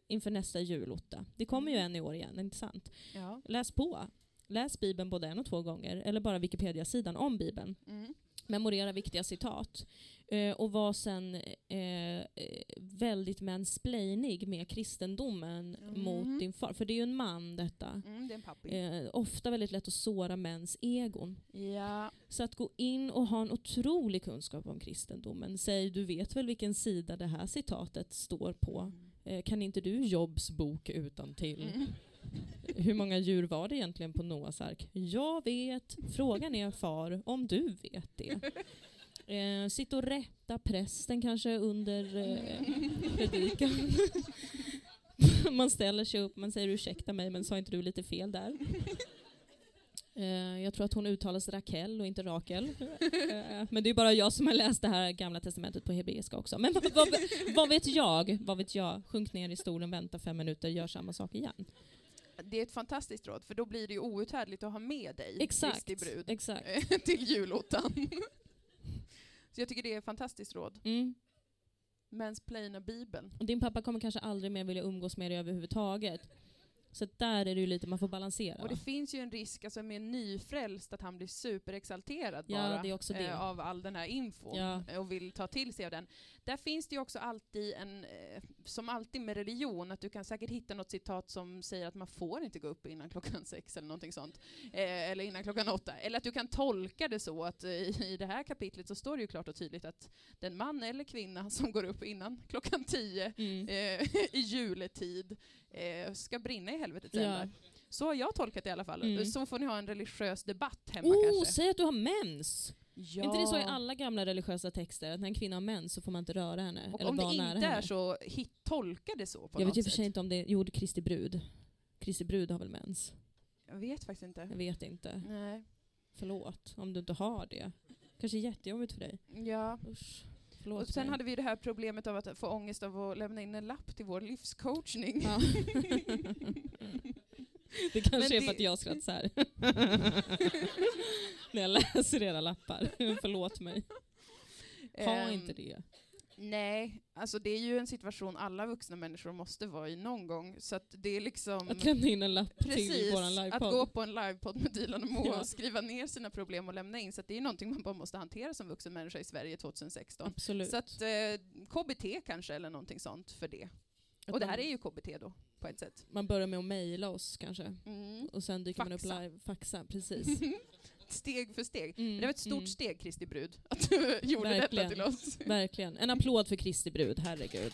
inför nästa julotta. Det kommer ju en i år igen, inte sant? Ja. Läs på. Läs Bibeln både 1 och 2 gånger, eller bara Wikipedia-sidan om Bibeln. Memorera viktiga citat. Och var sen väldigt mansplainig med kristendomen mot din far. För det är ju en man detta. Det är en pappi. Ofta väldigt lätt att såra mäns egon. Ja. Så att gå in och ha en otrolig kunskap om kristendomen. Säg, du vet väl vilken sida det här citatet står på. Kan inte du Jobs bok utan till? Hur många djur var det egentligen på Noas ark? Jag vet. Frågan är far om du vet det. Sitt och rätta prästen kanske under predikan. Man ställer sig upp. Man säger ursäkta mig men sa inte du lite fel där? Jag tror att hon uttalas Rakel och inte Rakel. Men det är bara jag som har läst det här gamla testamentet på hebreiska också. Men vad vet jag? Vad vet jag? Sjunk ner i stolen, vänta 5 minuter, gör samma sak igen. Det är ett fantastiskt råd, för då blir det ju outhärdligt att ha med dig. Exakt, Kristi brud, exakt. Till julottan. Så jag tycker det är ett fantastiskt råd. Mansplaina Bibeln. Och din pappa kommer kanske aldrig mer vilja umgås med dig överhuvudtaget. Så där är det ju lite, man får balansera. Och det finns ju en risk alltså, med en nyfrälst att han blir superexalterad bara, det är också det. Av all den här info och vill ta till sig av den. Där finns det ju också alltid en, som alltid med religion, att du kan säkert hitta något citat som säger att man får inte gå upp innan klockan 6 eller någonting sånt. Eller innan klockan 8. Eller att du kan tolka det så att i det här kapitlet så står det ju klart och tydligt att den man eller kvinna som går upp innan klockan 10 i juletid ska brinna i helvetet sen där. Så har jag tolkat det i alla fall. Så får ni ha en religiös debatt hemma kanske. Säg att du har mens. Ja. Inte det så i alla gamla religiösa texter att när en kvinna har mens så får man inte röra henne. Och eller om det inte är henne. Så tolkar det så på något sätt. Jag vet ju för sig inte om det gjorde Kristi brud. Kristi brud har väl mens? Jag vet faktiskt inte. Jag vet inte. Nej. Förlåt om du inte har det. Kanske jättejobbigt för dig. Ja. Usch. Och sen hade vi det här problemet av att få ångest av att lämna in en lapp till vår livscoachning. Ja. Det kanske är för att jag skrattar så här. När jag läser era lappar. Förlåt mig. Ha inte det. Nej, alltså det är ju en situation alla vuxna människor måste vara i någon gång. Så att det är liksom... Att lämna in en lapp till våran livepodd. Att gå på en livepodd med Dylan och Moa och skriva ner sina problem och lämna in. Så att det är någonting man bara måste hantera som vuxen människa i Sverige 2016. Absolut. Så att KBT kanske eller någonting sånt för det. Och det här är ju KBT då, på ett sätt. Man börjar med att mejla oss kanske. Och sen dyker man upp live. Faxa, precis. Steg för steg. Men det var ett stort steg, Kristi brud, att du gjorde verkligen. Detta till oss. Verkligen. En applåd för Kristi brud, herregud.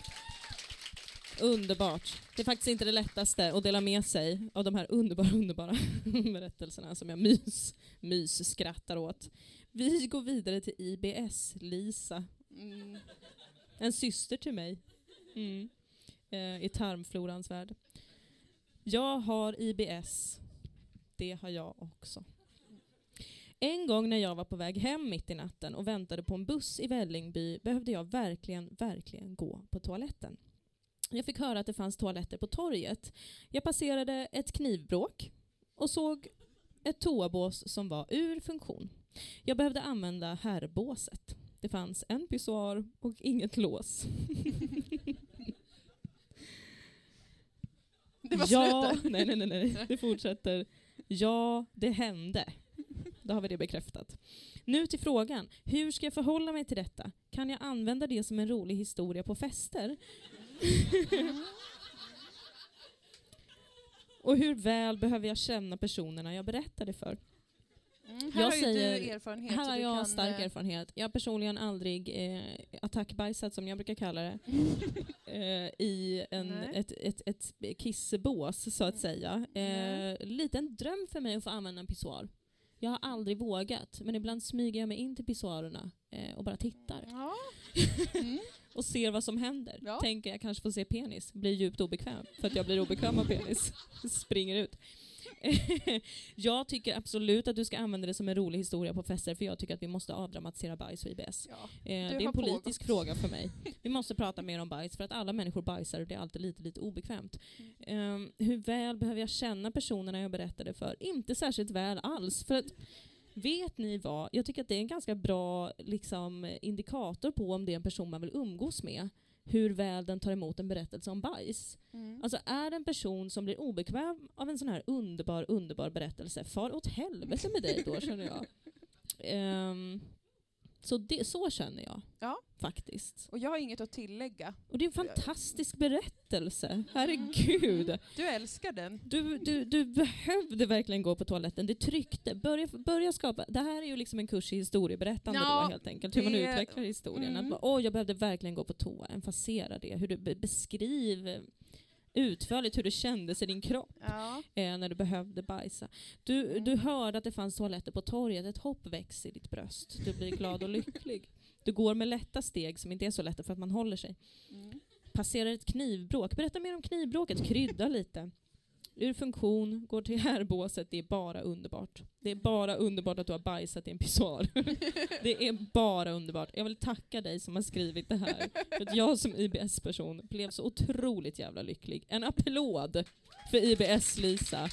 Underbart. Det är faktiskt inte det lättaste att dela med sig av de här underbara berättelserna som jag skrattar åt. Vi går vidare till IBS, Lisa. En syster till mig. I tarmflorans värld. Jag har IBS. Det har jag också. En gång när jag var på väg hem mitt i natten och väntade på en buss i Vällingby behövde jag verkligen gå på toaletten. Jag fick höra att det fanns toaletter på torget. Jag passerade ett knivbråk och såg ett toabås som var ur funktion. Jag behövde använda herrbåset. Det fanns en pissoar och inget lås. Det var slutet. Nej. Det fortsätter. Ja, det hände. Då har vi det bekräftat. Nu till frågan. Hur ska jag förhålla mig till detta? Kan jag använda det som en rolig historia på fester? Och hur väl behöver jag känna personerna jag berättade för? Jag har stark erfarenhet. Jag har personligen aldrig attackbajsat, som jag brukar kalla det, i ett kissebås så att säga. Liten dröm för mig att få använda en pissoar. Jag har aldrig vågat, men ibland smyger jag mig in till pissoarerna och bara tittar. Ja. Mm. Och ser vad som händer. Ja. Tänker jag kanske får se penis. Blir djupt obekväm för att jag blir obekväm av penis. Springer ut. Jag tycker absolut att du ska använda det som en rolig historia på fester, för jag tycker att vi måste avdramatisera bajs och IBS. Ja, det är en politisk fråga för mig. Vi måste prata mer om bajs, för att alla människor bajsar och det är alltid lite obekvämt. Hur väl behöver jag känna personerna jag berättade för? Inte särskilt väl alls, för att vet ni vad? Jag tycker att det är en ganska bra indikator på om det är en person man vill umgås med, hur väl den tar emot en berättelse om bajs. Mm. Alltså är det en person som blir obekväm av en sån här underbar berättelse, far åt helvete med dig då, känner jag. Så känner jag. Ja. Faktiskt. Och jag har inget att tillägga. Och det är en fantastisk berättelse. Herregud. Du älskar den. Du behövde verkligen gå på toaletten. Det tryckte. Börja skapa. Det här är ju en kurs i historieberättande då, helt enkelt. Hur man utvecklar historien. Att, jag behövde verkligen gå på toa. Emfasera det. Hur du beskriver utförligt hur det kändes i din kropp när du behövde bajsa. Du hörde att det fanns toaletter på torget. Ett hopp väcks i ditt bröst. Du blir glad och lycklig. Du går med lätta steg som inte är så lätta för att man håller sig. Mm. Passerar ett knivbråk. Berätta mer om knivbråket. Krydda lite. Ur funktion. Går till härbåset. Det är bara underbart. Det är bara underbart att du har bajsat i en pissoar. Det är bara underbart. Jag vill tacka dig som har skrivit det här. För att jag som IBS-person blev så otroligt jävla lycklig. En applåd för IBS-Lisa.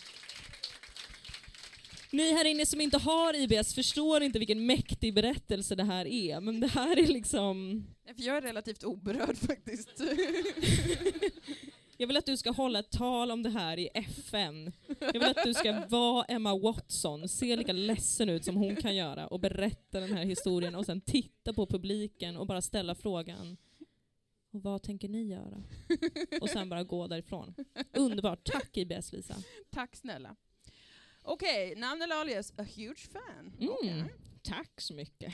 Ni här inne som inte har IBS förstår inte vilken mäktig berättelse det här är. Men det här är Jag är relativt oberörd faktiskt. Jag vill att du ska hålla ett tal om det här i FN. Jag vill att du ska vara Emma Watson. Se lika ledsen ut som hon kan göra. Och berätta den här historien. Och sen titta på publiken och bara ställa frågan. Och vad tänker ni göra? Och sen bara gå därifrån. Underbart. Tack IBS Lisa. Tack snälla. Okej, namn eller alias, a huge fan. Mm, okay. Tack så mycket.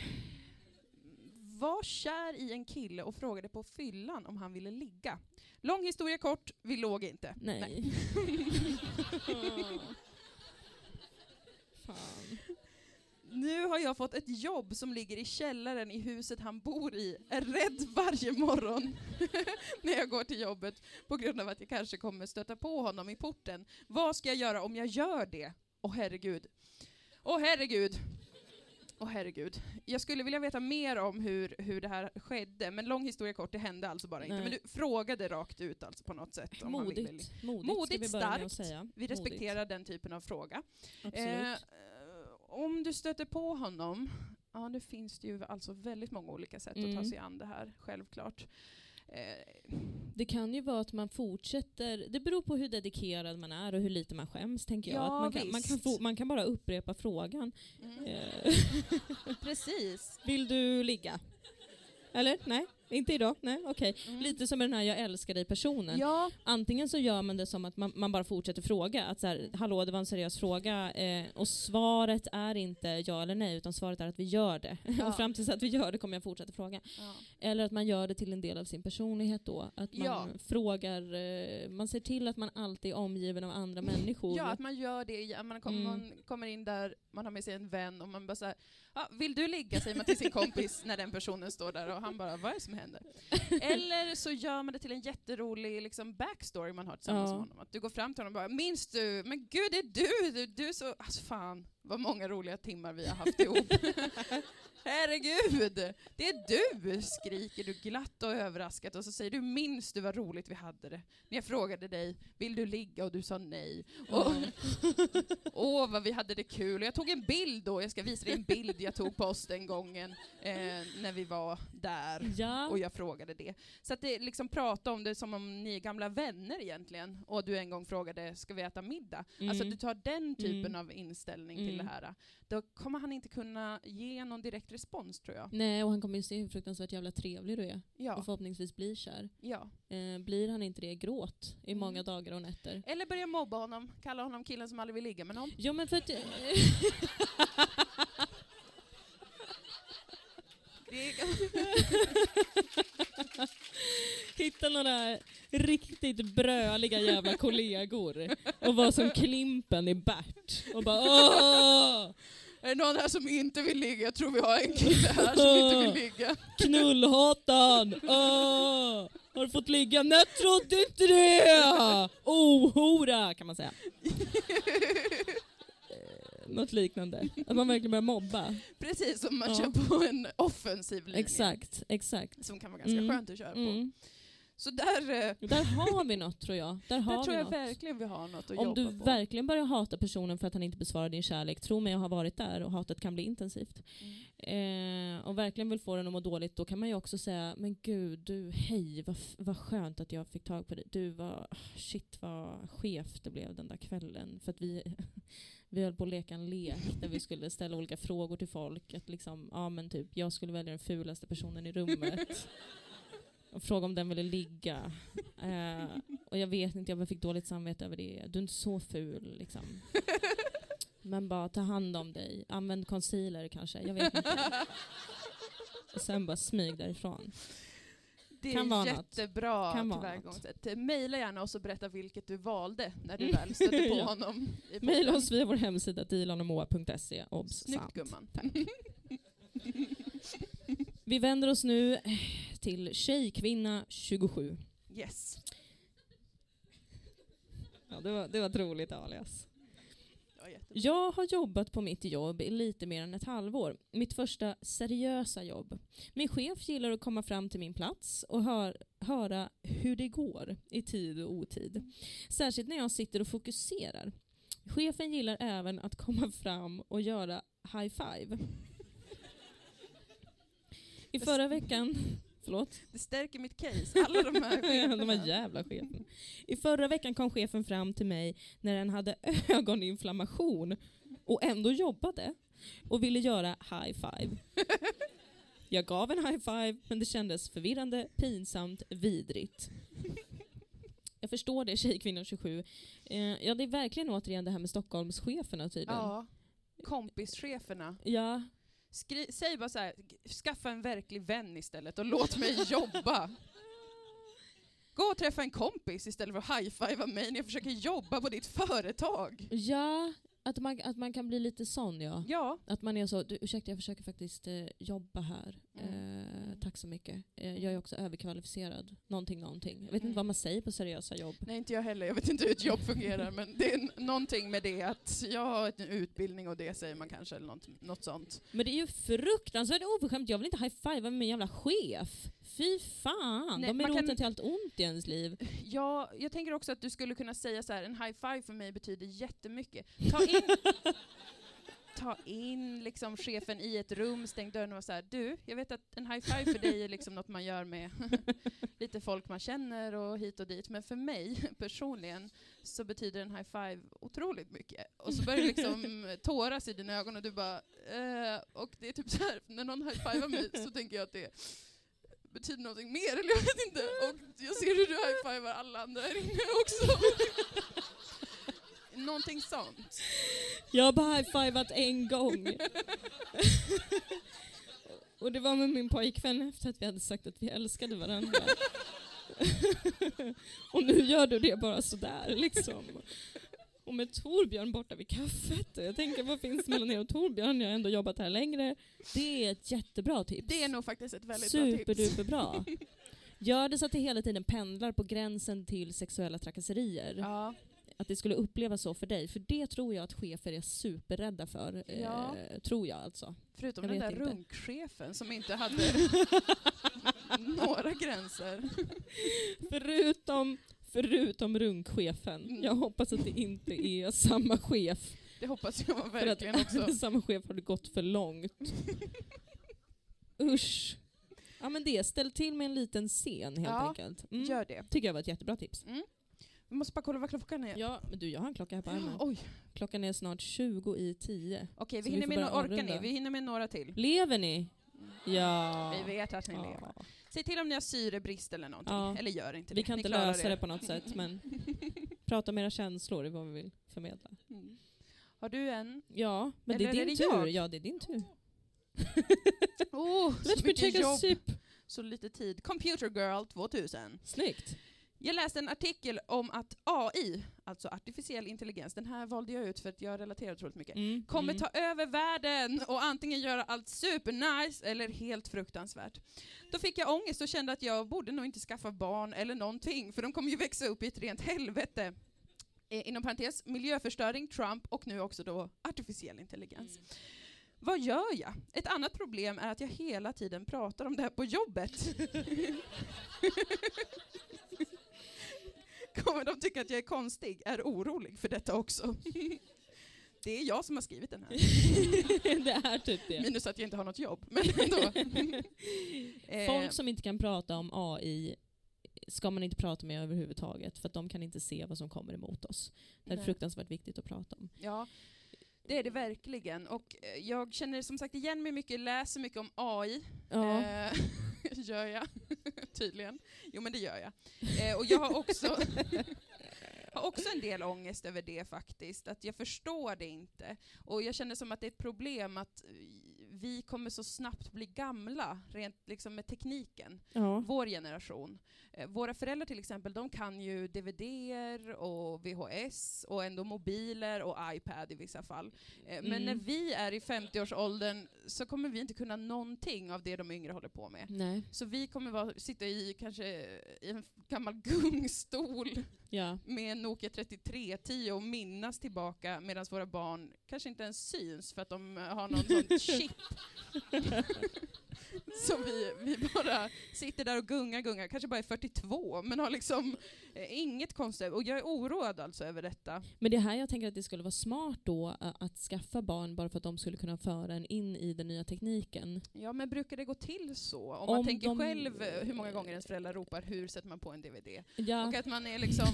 Var kär i en kille och frågade på fyllan om han ville ligga. Lång historia kort, vi låg inte. Nej. Fan. Nu har jag fått ett jobb som ligger i källaren i huset han bor i. Är rädd varje morgon när jag går till jobbet på grund av att jag kanske kommer stöta på honom i porten. Vad ska jag göra om jag gör det? Åh herregud. Jag skulle vilja veta mer om hur det här skedde. Men lång historia kort, det hände alltså bara inte. Nej. Men du frågade rakt ut alltså på något sätt. Om modigt starkt. Vi respekterar den typen av fråga. Absolut. Om du stöter på honom. Ja, det finns det ju alltså väldigt många olika sätt att ta sig an det här. Självklart. Det kan ju vara att man fortsätter. Det beror på hur dedikerad man är och hur lite man skäms, tänker jag. Att man kan bara upprepa frågan. Precis. Vill du ligga? Eller? Nej, inte idag. Nej, okej. Okay. Mm. Lite som den här jag älskar dig-personen. Ja. Antingen så gör man det som att man bara fortsätter fråga. Att så här, hallå, det var en seriös fråga. Och svaret är inte ja eller nej, utan svaret är att vi gör det. Ja. Och fram tills att vi gör det kommer jag fortsätta fråga. Ja. Eller att man gör det till en del av sin personlighet då. Att man frågar, man ser till att man alltid är omgiven av andra människor. Ja, att man gör det. Man kommer in där, man har med sig en vän och man bara så här, vill du ligga, säger man till sin kompis när den personen står där och han bara, vad är som händer. Eller så gör man det till en jätterolig liksom, backstory man har tillsammans med honom. Att du går fram till honom och bara, minns du? Men gud, det är du så... Alltså fan, vad många roliga timmar vi har haft ihop. Herregud, det är du, skriker du glatt och överraskat. Och så säger du, minns du vad roligt vi hade det? När jag frågade dig, vill du ligga? Och du sa nej. Åh, vad vi hade det kul. Och jag tog en bild då, jag ska visa dig en bild jag tog på oss den gången. När vi var där och jag frågade det. Så att det liksom prata om det som om ni är gamla vänner egentligen. Och du en gång frågade, ska vi äta middag? Alltså du tar den typen av inställning till det här. Då kommer han inte kunna ge någon direkt respons, tror jag. Nej, och han kommer ju se hur fruktansvärt jävla trevlig du är. Ja. Och förhoppningsvis blir kär. Ja. Blir han inte det, gråt i många dagar och nätter. Eller börja mobba honom. Kalla honom killen som aldrig vill ligga med någon. Ja, men för att... Hitta några riktigt bröliga jävla kollegor och vara som Klimpen i Bert och bara åh! Är det någon här som inte vill ligga? Jag tror vi har en kille här som inte vill ligga. Knullhatan! Har du fått ligga? Nej, jag trodde inte det! Ohora kan man säga. Något liknande. Att man verkligen börjar mobba. Precis, som man kör på en offensiv linje. Exakt, exakt. Som kan vara ganska skönt att köra på. Så där har vi något, tror jag. Där tror jag verkligen vi har något att jobba på. Om du verkligen börjar hata personen för att han inte besvarar din kärlek, tro mig, jag har varit där och hatet kan bli intensivt. Och verkligen vill få den att må dåligt, då kan man ju också säga, men gud, du, hej, vad skönt att jag fick tag på dig. Du, vad skevt det blev den där kvällen. För att vi höll på att leka en lek där vi skulle ställa olika frågor till folk. Att liksom, ja men typ, jag skulle välja den fulaste personen i rummet. Och fråga om den ville ligga. Och jag vet inte, jag fick dåligt samvete över det. Du är inte så ful, liksom. Men bara ta hand om dig. Använd concealer kanske, jag vet inte. Och sen bara smyg därifrån. Det är jättebra tillvägagångssätt. Mejla gärna oss och berätta vilket du valde när du väl stötte på honom. Mejla oss via vår hemsida dealanomå.se. Snyggt, gumman. Tack. Vi vänder oss nu till tjejkvinna 27. Yes. Ja, det var troligt, alias. Jag har jobbat på mitt jobb i lite mer än ett halvår. Mitt första seriösa jobb. Min chef gillar att komma fram till min plats och höra hur det går i tid och otid. Särskilt när jag sitter och fokuserar. Chefen gillar även att komma fram och göra high five. I förra veckan... Förlåt? Det stärker mitt case. Alla de här cheferna. De här jävla cheferna. I förra veckan kom chefen fram till mig när den hade ögoninflammation och ändå jobbade och ville göra high five. Jag gav en high five, men det kändes förvirrande, pinsamt, vidrigt. Jag förstår det, tjejkvinnan 27. Ja, det är verkligen återigen det här med Stockholmscheferna tydligen. Ja, kompischeferna. Ja. Säg bara så här, skaffa en verklig vän istället och låt mig jobba. Gå och träffa en kompis istället för att high-fivea mig när jag försöker jobba på ditt företag. Ja, att man kan bli lite sån, ja. Ja. Att man är så, ursäkta, jag försöker faktiskt jobba här. Tack så mycket. Jag är också överkvalificerad. Någonting. Jag vet inte vad man säger på seriösa jobb. Nej, inte jag heller. Jag vet inte hur ett jobb fungerar, men det är någonting med det att jag har en utbildning och det säger man kanske, eller något sånt. Men det är ju fruktansvärt oförskämt. Jag vill inte high-fivea med min jävla chef. Fy fan, nej, de är roten till allt ont i ens liv. Ja, jag tänker också att du skulle kunna säga så här, en high-five för mig betyder jättemycket. Ta in liksom chefen i ett rum, stäng dörren och var så här, du, jag vet att en high five för dig är liksom något man gör med lite folk man känner och hit och dit, men för mig personligen så betyder en high five otroligt mycket. Och så börjar det liksom tåras i dina ögon och du bara och det är typ så här, när någon high fivear mig så tänker jag att det betyder någonting mer, eller jag vet inte, och jag ser hur du high fivear alla andra här inne också. Någonting sånt. Jag har bara high-fivat en gång. Och det var med min pojkvän efter att vi hade sagt att vi älskade varandra. Och nu gör du det bara sådär liksom. Och med Torbjörn borta vid kaffet. Jag tänker, vad finns mellan er och Torbjörn? Jag har ändå jobbat här längre. Det är ett jättebra tips. Det är nog faktiskt ett väldigt bra tips. Superduperbra. Gör det så att det hela tiden pendlar på gränsen till sexuella trakasserier. Ja. Att det skulle upplevas så för dig. För det tror jag att chefer är superrädda för. Ja. Tror jag alltså. Förutom jag den där runkchefen som inte hade några gränser. Förutom runkchefen. Jag hoppas att det inte är samma chef. Det hoppas jag verkligen också. För att samma chef har det gått för långt. Usch. Ja, men det. Ställ till med en liten scen helt enkelt. Mm. Gör det. Tycker jag var ett jättebra tips. Mm. Vi måste bara kolla vad klockan är. Ja, men du, jag har en klocka här på armen. Oj. Klockan är snart 20:10. Okej, vi hinner med orkar ni? Vi hinner med några till. Lever ni? Ja. Vi vet att ni lever. Säg till om ni har syrebrist eller någonting. Ja. Eller gör inte det. Vi kan inte lösa det på något sätt, men prata om era känslor är vad vi vill förmedla. Mm. Har du en? Ja, men eller det är din tur. Ja, det är din tur. Oh, så mycket jobb. Så lite tid. Computer Girl 2000. Snyggt. Jag läste en artikel om att AI, alltså artificiell intelligens, den här valde jag ut för att jag relaterar otroligt mycket, kommer ta över världen och antingen göra allt supernice eller helt fruktansvärt. Då fick jag ångest och kände att jag borde nog inte skaffa barn eller någonting, för de kommer ju växa upp i ett rent helvete. Inom parentes, miljöförstöring, Trump och nu också då artificiell intelligens. Mm. Vad gör jag? Ett annat problem är att jag hela tiden pratar om det här på jobbet. Kommer de tycker att jag är konstig, är orolig för detta också. Det är jag som har skrivit den här. Det är typ det. Minus att jag inte har något jobb. Men ändå. Folk som inte kan prata om AI ska man inte prata med överhuvudtaget. För att de kan inte se vad som kommer emot oss. Det är fruktansvärt viktigt att prata om. Ja. Det är det verkligen. Och jag känner som sagt igen mig mycket, läser mycket om AI. Ja. Gör jag? Tydligen. Jo, men det gör jag. Och jag har också, en del ångest över det faktiskt. Att jag förstår det inte. Och jag känner som att det är ett problem att vi kommer så snabbt bli gamla rent liksom med tekniken. Ja. Vår generation. Våra föräldrar till exempel, de kan ju DVD:er och VHS och ändå mobiler och iPad i vissa fall. Men när vi är i 50-årsåldern så kommer vi inte kunna någonting av det de yngre håller på med. Nej. Så vi kommer sitta i kanske i en gammal gungstol med en Nokia 3310 och minnas tillbaka, medan våra barn kanske inte ens syns för att de har någon sån chip. Så vi bara sitter där och gungar, kanske bara är 42, men har liksom inget konstigt. Och jag är oroad alltså över detta. Men det här, jag tänker att det skulle vara smart då att skaffa barn bara för att de skulle kunna föra en in i den nya tekniken. Ja, men brukar det gå till så? Om man tänker själv hur många gånger ens föräldrar ropar, hur sätter man på en DVD? Ja. Och att man är liksom,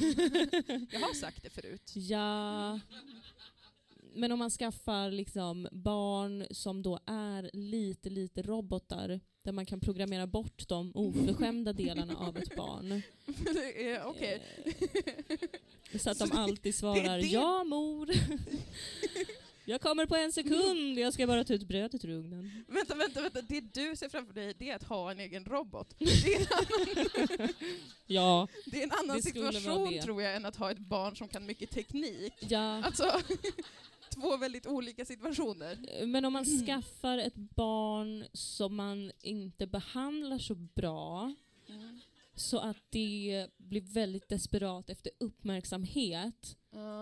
jag har sagt det förut. Ja. Men om man skaffar liksom barn som då är lite robotar, där man kan programmera bort de oförskämda delarna av ett barn. Okej. Så att de alltid svarar, ja mor. Jag kommer på en sekund, jag ska bara ta ut brödet ur ugnen. Vänta. Det du ser framför dig, det är att ha en egen robot. Ja. Det är en annan situation tror jag än att ha ett barn som kan mycket teknik. Ja. Alltså, två väldigt olika situationer. Men om man skaffar ett barn som man inte behandlar så bra, så att det blir väldigt desperat efter uppmärksamhet.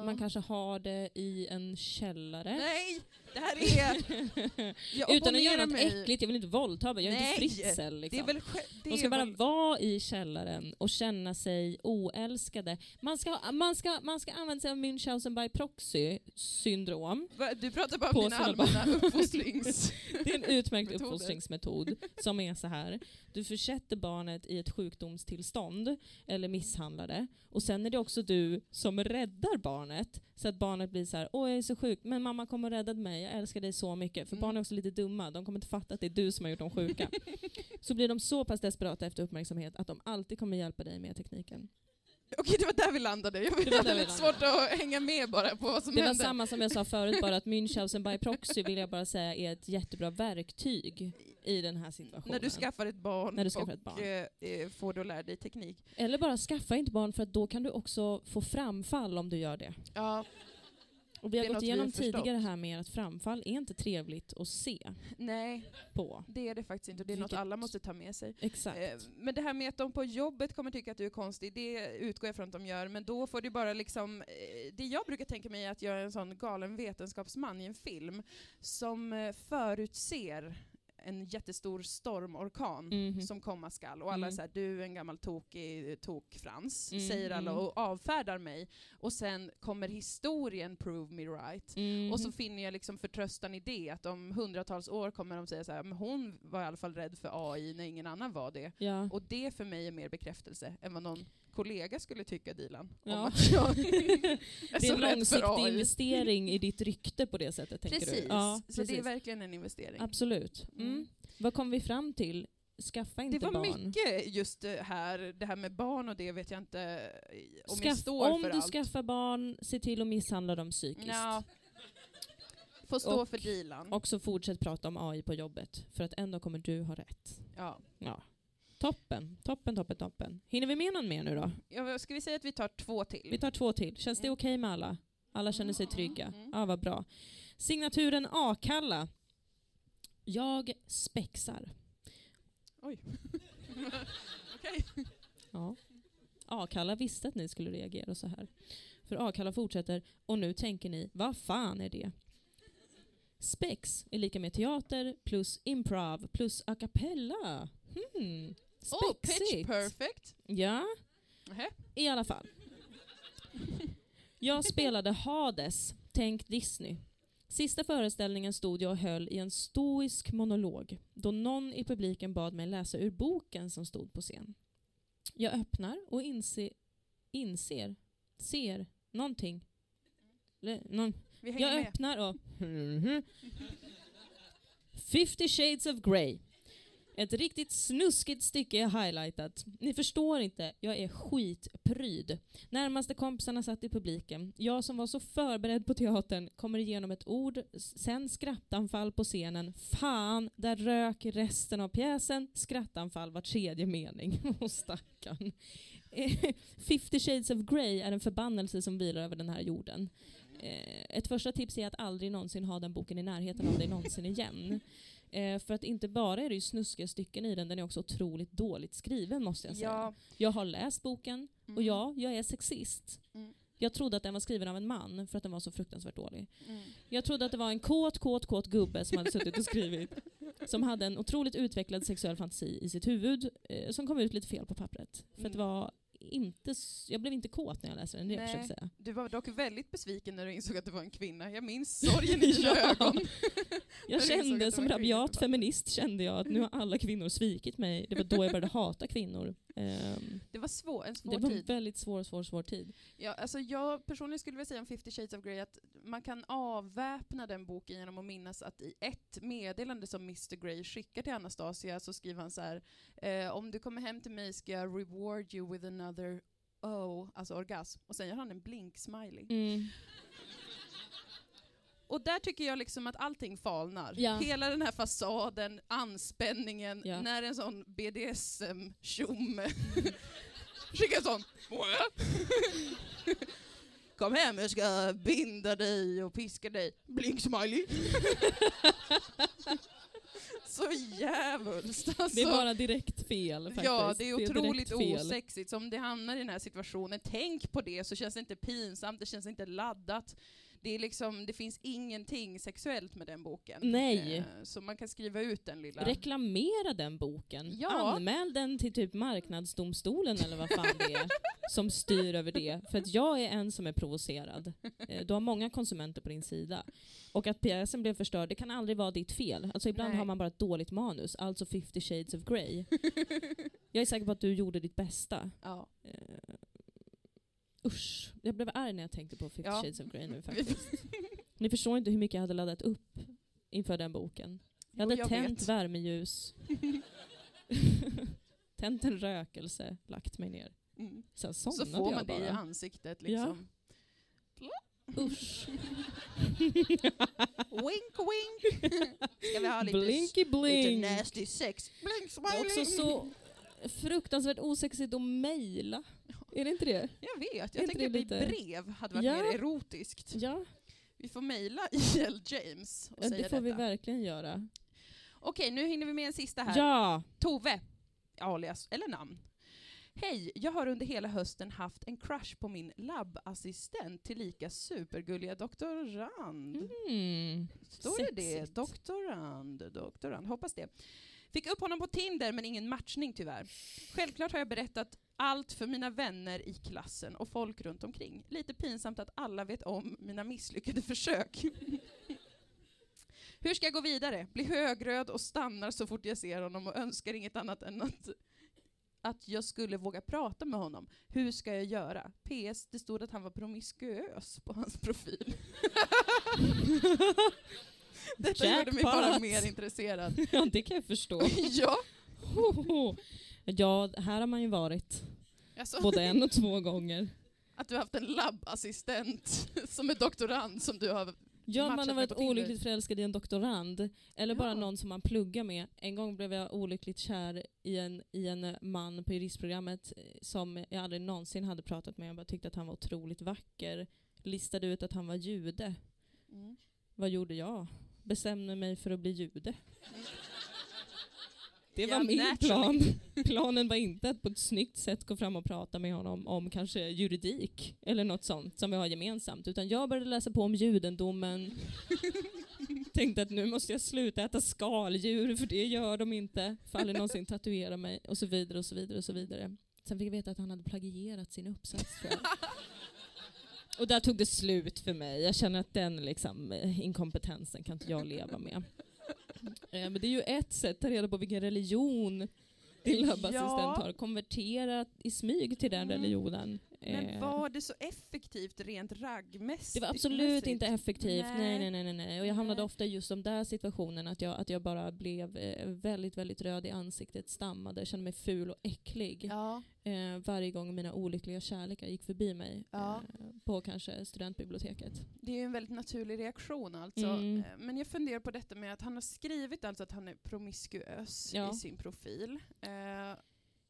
Man kanske har det i en källare. Nej, det här är... Utan att göra något äckligt, jag vill inte våldta mig, jag är inte fritzel. Liksom. Man ska bara vara i källaren och känna sig oälskade. Man ska använda sig av Münchhausen by proxy-syndrom. Du pratar bara om dina allmänna uppfostrings... Det är en utmärkt uppfostringsmetod som är så här. Du försätter barnet i ett sjukdomstillstånd eller misshandlar det. Och sen är det också du som räddar barnet, så att barnet blir så här: åh, jag är så sjuk, men mamma kommer och räddade mig, jag älskar dig så mycket. För barn är också lite dumma, de kommer inte fatta att det är du som har gjort dem sjuka. Så blir de så pass desperata efter uppmärksamhet att de alltid kommer hjälpa dig med tekniken. Okej, det var där vi landade. Jag hade lite svårt att hänga med bara på vad som hände. Det var samma som jag sa förut, bara att Münchhausen by proxy, vill jag bara säga, är ett jättebra verktyg i den här situationen. När du skaffar ett barn får du lära dig teknik. Eller bara skaffa inte barn, för att då kan du också få framfall om du gör det. Ja, Och vi har gått igenom tidigare här med att framfall är inte trevligt att se. Nej, på. Det är det faktiskt inte. Och det är något alla måste ta med sig. Exakt. Men det här med att de på jobbet kommer tycka att du är konstig, det utgår jag från att de gör. Men då får du bara liksom... Det jag brukar tänka mig är att jag är en sån galen vetenskapsman i en film som förutser en jättestor stormorkan som komma skall. Och alla är så här, du är en gammal tokfrans, säger alla och avfärdar mig. Och sen kommer historien prove me right. Och så finner jag liksom förtröstan i det, att om hundratals år kommer de säga så här, men hon var i alla fall rädd för AI när ingen annan var det. Ja. Och det för mig är mer bekräftelse än vad någon kollega skulle tycka, Dylan. Ja. Det är en långsiktig investering i ditt rykte på det sättet, tänker precis. Du? Ja, precis. Så det är verkligen en investering. Absolut. Mm. Vad kom vi fram till? Skaffa inte barn. Det var mycket just här, det här med barn, och det vet jag inte om jag står för. Om du skaffar barn, se till att misshandla dem psykiskt. Ja. Får stå och för Dylan. Och så fortsätt prata om AI på jobbet, för att ändå kommer du ha rätt. Ja. Ja. Toppen. Hinner vi med någon mer nu då? Ja, ska vi säga att vi tar 2 till? Vi tar 2 till. Känns det okej med alla? Alla känner sig trygga. Ja, vad bra. Signaturen A-kalla. Jag spexar. Oj. Okej. Ja. A-kalla visste att ni skulle reagera så här. För A-kalla fortsätter. Och nu tänker ni, vad fan är det? Spex är lika med teater plus improv plus a cappella. Oh, Pitch Perfect. Ja. Uh-huh. I alla fall. Jag spelade Hades, tänk Disney. Sista föreställningen stod jag och höll i en stoisk monolog, då någon i publiken bad mig läsa ur boken som stod på scen. Jag öppnar och ser någonting. Jag öppnar och... 50 Shades of Grey. Ett riktigt snuskigt stycke är highlightat. Ni förstår inte, jag är skitpryd. Närmaste kompisarna satt i publiken. Jag som var så förberedd på teatern kommer igenom ett ord, sen skrattanfall på scenen. Fan, där rök resten av pjäsen. Skrattanfall var 3:e mening. Åh, stackarn. 50 Shades of Grey är en förbannelse som vilar över den här jorden. Ett första tips är att aldrig någonsin ha den boken i närheten av dig någonsin igen. För att inte bara är det ju snuskiga stycken i den, den är också otroligt dåligt skriven, måste jag säga. Ja. Jag har läst boken och jag är sexist. Jag trodde att den var skriven av en man för att den var så fruktansvärt dålig. Jag trodde att det var en kåt gubbe som hade suttit och skrivit. Som hade en otroligt utvecklad sexuell fantasi i sitt huvud som kom ut lite fel på pappret. För att det var jag blev inte kåt när jag läste den, det jag försöker säga. Du var dock väldigt besviken när du insåg att det var en kvinna. Jag minns sorgen i dina ögon. Jag kände som rabiat feminist kände jag att nu har alla kvinnor svikit mig. Det var då jag började hata kvinnor. Det var en svår tid. Det var väldigt svår tid. Ja, alltså jag personligen skulle vilja säga om 50 Shades of Grey att man kan avväpna den boken genom att minnas att i ett meddelande som Mr. Grey skickar till Anastasia så skriver han så här: om du kommer hem till mig ska jag reward you with another alltså orgasm. Och sen gör han en blink-smiley. Och där tycker jag liksom att allting falnar. Ja. Hela den här fasaden, anspänningen, när en sån BDSM-tjomme skickar sån kom hem, jag ska binda dig och piska dig. Blink smiley. Så jävligt. Alltså. Det är bara direkt fel faktiskt. Ja, det är otroligt osexigt. Så om det hamnar i den här situationen, tänk på det, så känns det inte pinsamt, det känns inte laddat. Det är liksom, det finns ingenting sexuellt med den boken. Nej. Så man kan skriva ut den lilla. Reklamera den boken. Ja. Anmäl den till typ marknadsdomstolen eller vad fan det är som styr över det. För att jag är en som är provocerad. Du har många konsumenter på din sida. Och att pjäsen blev förstörd, det kan aldrig vara ditt fel. Alltså ibland har man bara ett dåligt manus. Alltså 50 Shades of Grey. Jag är säker på att du gjorde ditt bästa. Ja. Usch, jag blev arg när jag tänkte på 50 Shades of Grey nu faktiskt. Ni förstår inte hur mycket jag hade laddat upp inför den boken. Jag hade tänt värmeljus, tänt en rökelse, lagt mig ner. Sen somnade jag bara. Så får man det i ansiktet liksom. Ja. Usch. Wink, wink. Ska vi ha lite, blinky, blink. Lite nasty sex? Blink, smiley. Också så fruktansvärt osexigt att mejla. Är det inte det? Jag vet. Jag tänker att brev hade varit mer erotiskt. Ja. Vi får mejla IL James och säga det får detta. Vi verkligen göra. Okej, nu hinner vi med en sista här. Ja. Tove, alias eller namn. Hej, jag har under hela hösten haft en crush på min labbassistent tillika supergulliga doktorand. Mm. Står det det? Doktorand. Hoppas det. Fick upp honom på Tinder men ingen matchning tyvärr. Självklart har jag berättat allt för mina vänner i klassen och folk runt omkring. Lite pinsamt att alla vet om mina misslyckade försök. Hur ska jag gå vidare? Blir högröd och stannar så fort jag ser honom och önskar inget annat än att jag skulle våga prata med honom. Hur ska jag göra? PS, det stod att han var promiskuös på hans profil. Detta gjorde mig bara mer intresserad. Ja, det kan jag förstå. Ja. Ja, här har man ju varit. Alltså. Både en och två gånger. Att du har haft en labbassistent som är doktorand som du har... Ja, man har varit olyckligt förälskad i en doktorand. Eller bara någon som man pluggar med. En gång blev jag olyckligt kär i en man på juristprogrammet som jag aldrig någonsin hade pratat med. Jag bara tyckte att han var otroligt vacker. Listade ut att han var jude. Mm. Vad gjorde jag? Bestämde mig för att bli jude. Mm. Det var min plan. Planen var inte att på ett snyggt sätt gå fram och prata med honom om kanske juridik eller något sånt som vi har gemensamt. Utan jag började läsa på om judendomen. Tänkte att nu måste jag sluta äta skaldjur för det gör de inte. Faller någonsin tatuera mig och så vidare och så vidare och så vidare. Sen fick jag veta att han hade plagierat sin uppsats. Och där tog det slut för mig. Jag känner att den liksom, inkompetensen kan inte jag leva med. Men det är ju ett sätt att ta reda på vilken religion din labbassistent har konverterat i smyg till den religionen. Men var det så effektivt rent raggmässigt? Det var absolut inte effektivt. Nej. Och jag hamnade ofta i just de där situationen att jag bara blev väldigt, väldigt röd i ansiktet, stammade, kände mig ful och äcklig. Ja. Varje gång mina olyckliga kärlekar gick förbi mig på kanske studentbiblioteket. Det är ju en väldigt naturlig reaktion alltså. Mm. Men jag funderar på detta med att han har skrivit alltså att han är promiskuös i sin profil.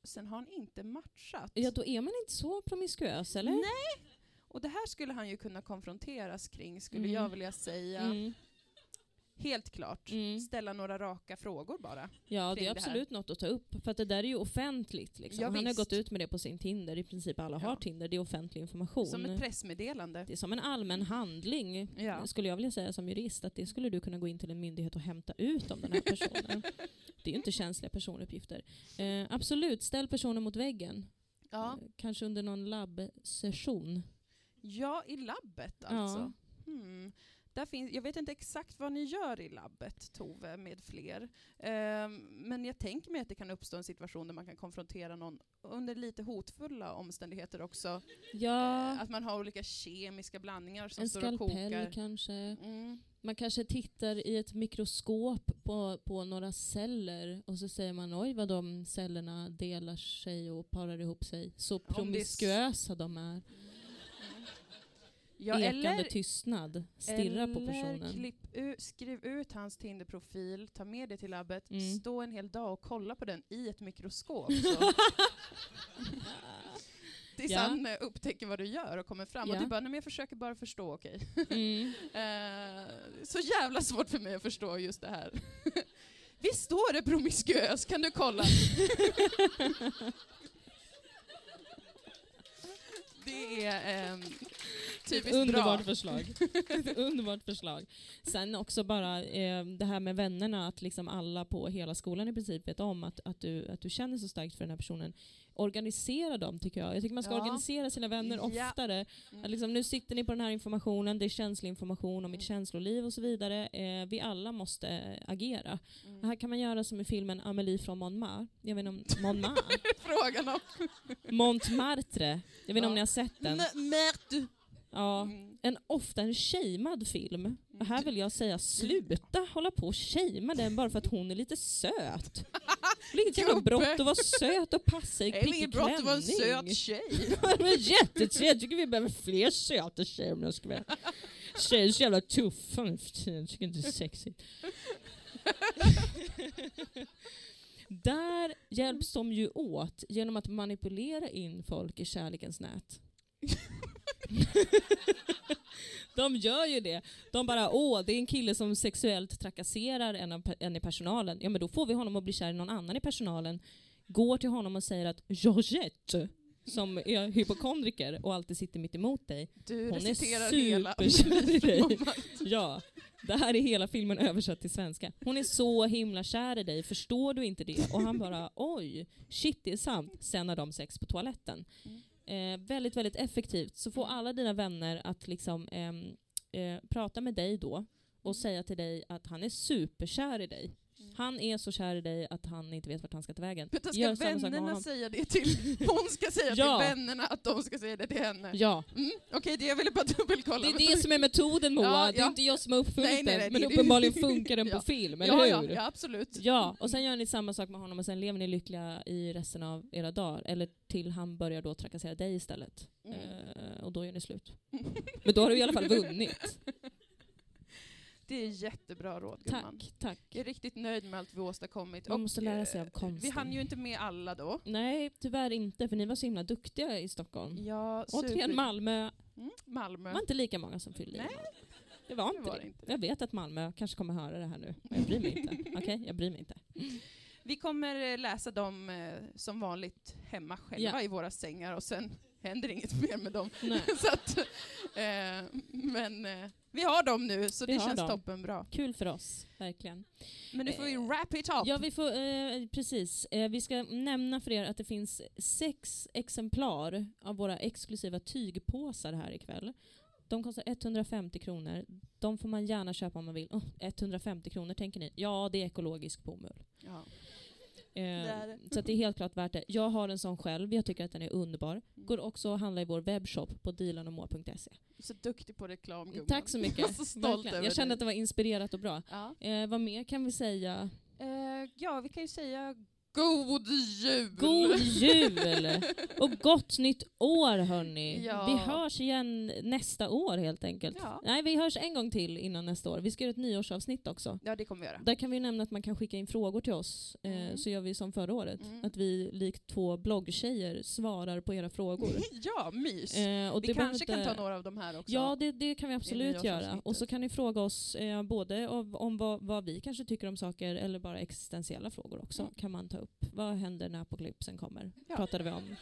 Sen har han inte matchat. Ja, då är man inte så promiskuös, eller? Nej! Och det här skulle han ju kunna konfronteras kring, skulle jag vilja säga. Mm. Helt klart. Mm. Ställa några raka frågor bara. Ja, det är absolut något att ta upp. För att det där är ju offentligt. Liksom. Ja, han har gått ut med det på sin Tinder. I princip alla har Tinder. Det är offentlig information. Som ett pressmeddelande. Det är som en allmän handling, skulle jag vilja säga som jurist. Att det skulle du kunna gå in till en myndighet och hämta ut om den här personen. Det är ju inte känsliga personuppgifter. Absolut, ställ personen mot väggen. Ja. Kanske under någon labbsession. Ja, i labbet alltså. Ja. Hmm. Där finns, jag vet inte exakt vad ni gör i labbet, Tove, med fler. Men jag tänker mig att det kan uppstå en situation där man kan konfrontera någon under lite hotfulla omständigheter också. Ja. Att man har olika kemiska blandningar som en står och kokar. En skalpell kanske. Mm. Man kanske tittar i ett mikroskop på några celler och så säger man oj vad de cellerna delar sig och parar ihop sig. Så promiskuösa de är. Ja, ekande tystnad, stirra på personen. Skriv ut hans Tinder-profil, ta med det till labbet, stå en hel dag och kolla på den i ett mikroskop. Så. Tills han upptäcker vad du gör och kommer fram. Ja. Och du bara, nej men jag försöker bara förstå, okej. Så jävla svårt för mig att förstå just det här. Visst står det promiskuös, kan du kolla? Det är typiskt underbart bra. Förslag. Underbart förslag. Sen också bara det här med vännerna, att liksom alla på hela skolan i princip vet om att du känner så starkt för den här personen. Organisera dem tycker jag. Jag tycker man ska organisera sina vänner oftare. Att liksom, nu sitter ni på den här informationen, det är känslig information om mitt känsloliv och så vidare. Vi alla måste agera. Det här kan man göra som i filmen Amélie från Montmartre. Jag vet inte om Montmartre. Frågan om Montmartre. Jag vet inte om ni har sett den. Ja, ofta en shamed film. Och här vill jag säga, sluta hålla på och shamea den bara för att hon är lite söt. Vilket jävla brott att vara söt och passa i pickklänning. Eller brott att vara en söt tjej. Det är jättetrevligt. Jag tycker vi behöver fler söta tjejer om jag ska vara. Tjejer är så jävla tuffa. Jag tycker inte det är sexigt. Där hjälps de ju åt genom att manipulera in folk i kärlekens nät. De gör ju det. De bara, det är en kille som sexuellt trakasserar en i personalen. Ja, men då får vi honom att bli kär i någon annan i personalen. Går till honom och säger att Georgette, som är hypokondriker och alltid sitter mitt emot dig. Hon är superkär i dig. Ja, det här är hela filmen översatt till svenska. Hon är så himla kär i dig, förstår du inte det? Och han bara, oj, shit, det är sant. Sen har de sex på toaletten. Väldigt, väldigt effektivt. Så får alla dina vänner att liksom prata med dig då och säga till dig att han är superkär i dig. Han är så kär i dig att han inte vet vart han ska ta vägen. Ska gör vännerna säga det till? Hon ska säga till vännerna att de ska säga det till henne. Ja. Mm, okej, det jag ville bara dubbelkolla. Det är det som är metoden, Moa. Ja, det är inte jag som har uppfunnit den. Men uppenbarligen funkar den på film, eller hur? Ja, absolut. Ja, och sen gör ni samma sak med honom och sen lever ni lyckliga i resten av era dagar. Eller till han börjar då trakassera dig istället. Och då gör ni slut. Men då har du i alla fall vunnit. Det är jättebra råd, gumman. Tack. Jag är riktigt nöjd med allt vi åstadkommit. Man måste lära sig av konsten. Vi hann ju inte med alla då. Nej, tyvärr inte, för ni var så himla duktiga i Stockholm. Ja, återigen Malmö. Mm, Malmö. Det var inte lika många som fyllde i. Det var inte det. Jag vet att Malmö kanske kommer höra det här nu. Jag bryr mig inte. Okej, jag bryr mig inte. Vi kommer läsa dem som vanligt hemma själva i våra sängar och sen händer inget mer med dem. Så att, men vi har dem nu, så det känns toppenbra. Kul för oss, verkligen. Men nu får vi wrap it up. Ja, vi får, precis. Vi ska nämna för er att det finns 6 exemplar av våra exklusiva tygpåsar här ikväll. De kostar 150 kronor. De får man gärna köpa om man vill. 150 kronor tänker ni. Ja, det är ekologisk bomull. Ja. Så att det är helt klart värt det. Jag har en sån själv, jag tycker att den är underbar. Går också att handla i vår webbshop på dealanomå.se. Så duktig på reklam, gumman. Tack så mycket. Jag kände att det var inspirerat och bra. Vad mer kan vi säga? Vi kan ju säga god jul! God jul! Och gott nytt år, hörni. Ja. Vi hörs igen nästa år helt enkelt. Ja. Nej, vi hörs en gång till innan nästa år. Vi ska göra ett nyårsavsnitt också. Ja, det kommer vi göra. Där kan vi nämna att man kan skicka in frågor till oss. Så gör vi som förra året. Att vi, likt 2 bloggtjejer, svarar på era frågor. Ja, mys! Och vi kanske kan ta några av de här också. Ja, det kan vi absolut göra. Och så kan ni fråga oss både om vad vi kanske tycker om saker eller bara existentiella frågor också. Kan man ta upp. Vad händer när apokalypsen kommer? Pratade vi om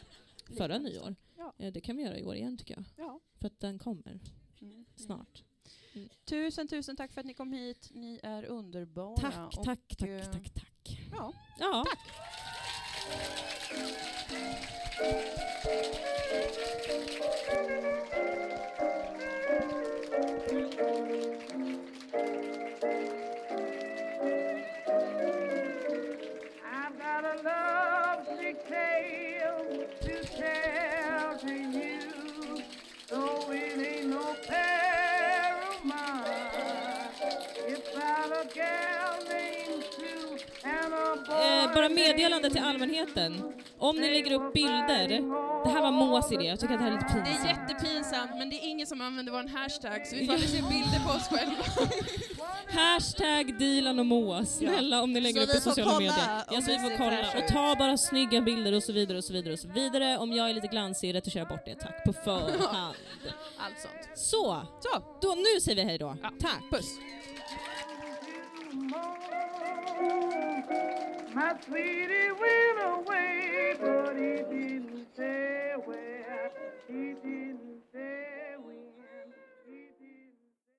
förra nyår. Ja. Det kan vi göra i år igen tycker jag. Ja. För att den kommer snart. Mm. Tusen tack för att ni kom hit. Ni är underbara. Tack. Ja. Tack. Bara meddelande till allmänheten. Om ni lägger upp bilder. Det här var Moas idé. Jag tycker att det här är lite pinsamt. Det är jättepinsamt, men det är ingen som använder vår hashtag. Så vi får se bilder på oss själva. Hashtag Dylan och Moa. Snälla om ni lägger upp på sociala medier. Ja, så vi får kolla. Och ta bara snygga bilder och så vidare och så vidare och så vidare. Om jag är lite glansig retuscherar bort det. Tack på förhand. Allt sånt. Så. Då, nu säger vi hej då. Ja. Tack. Puss. My sweetie went away.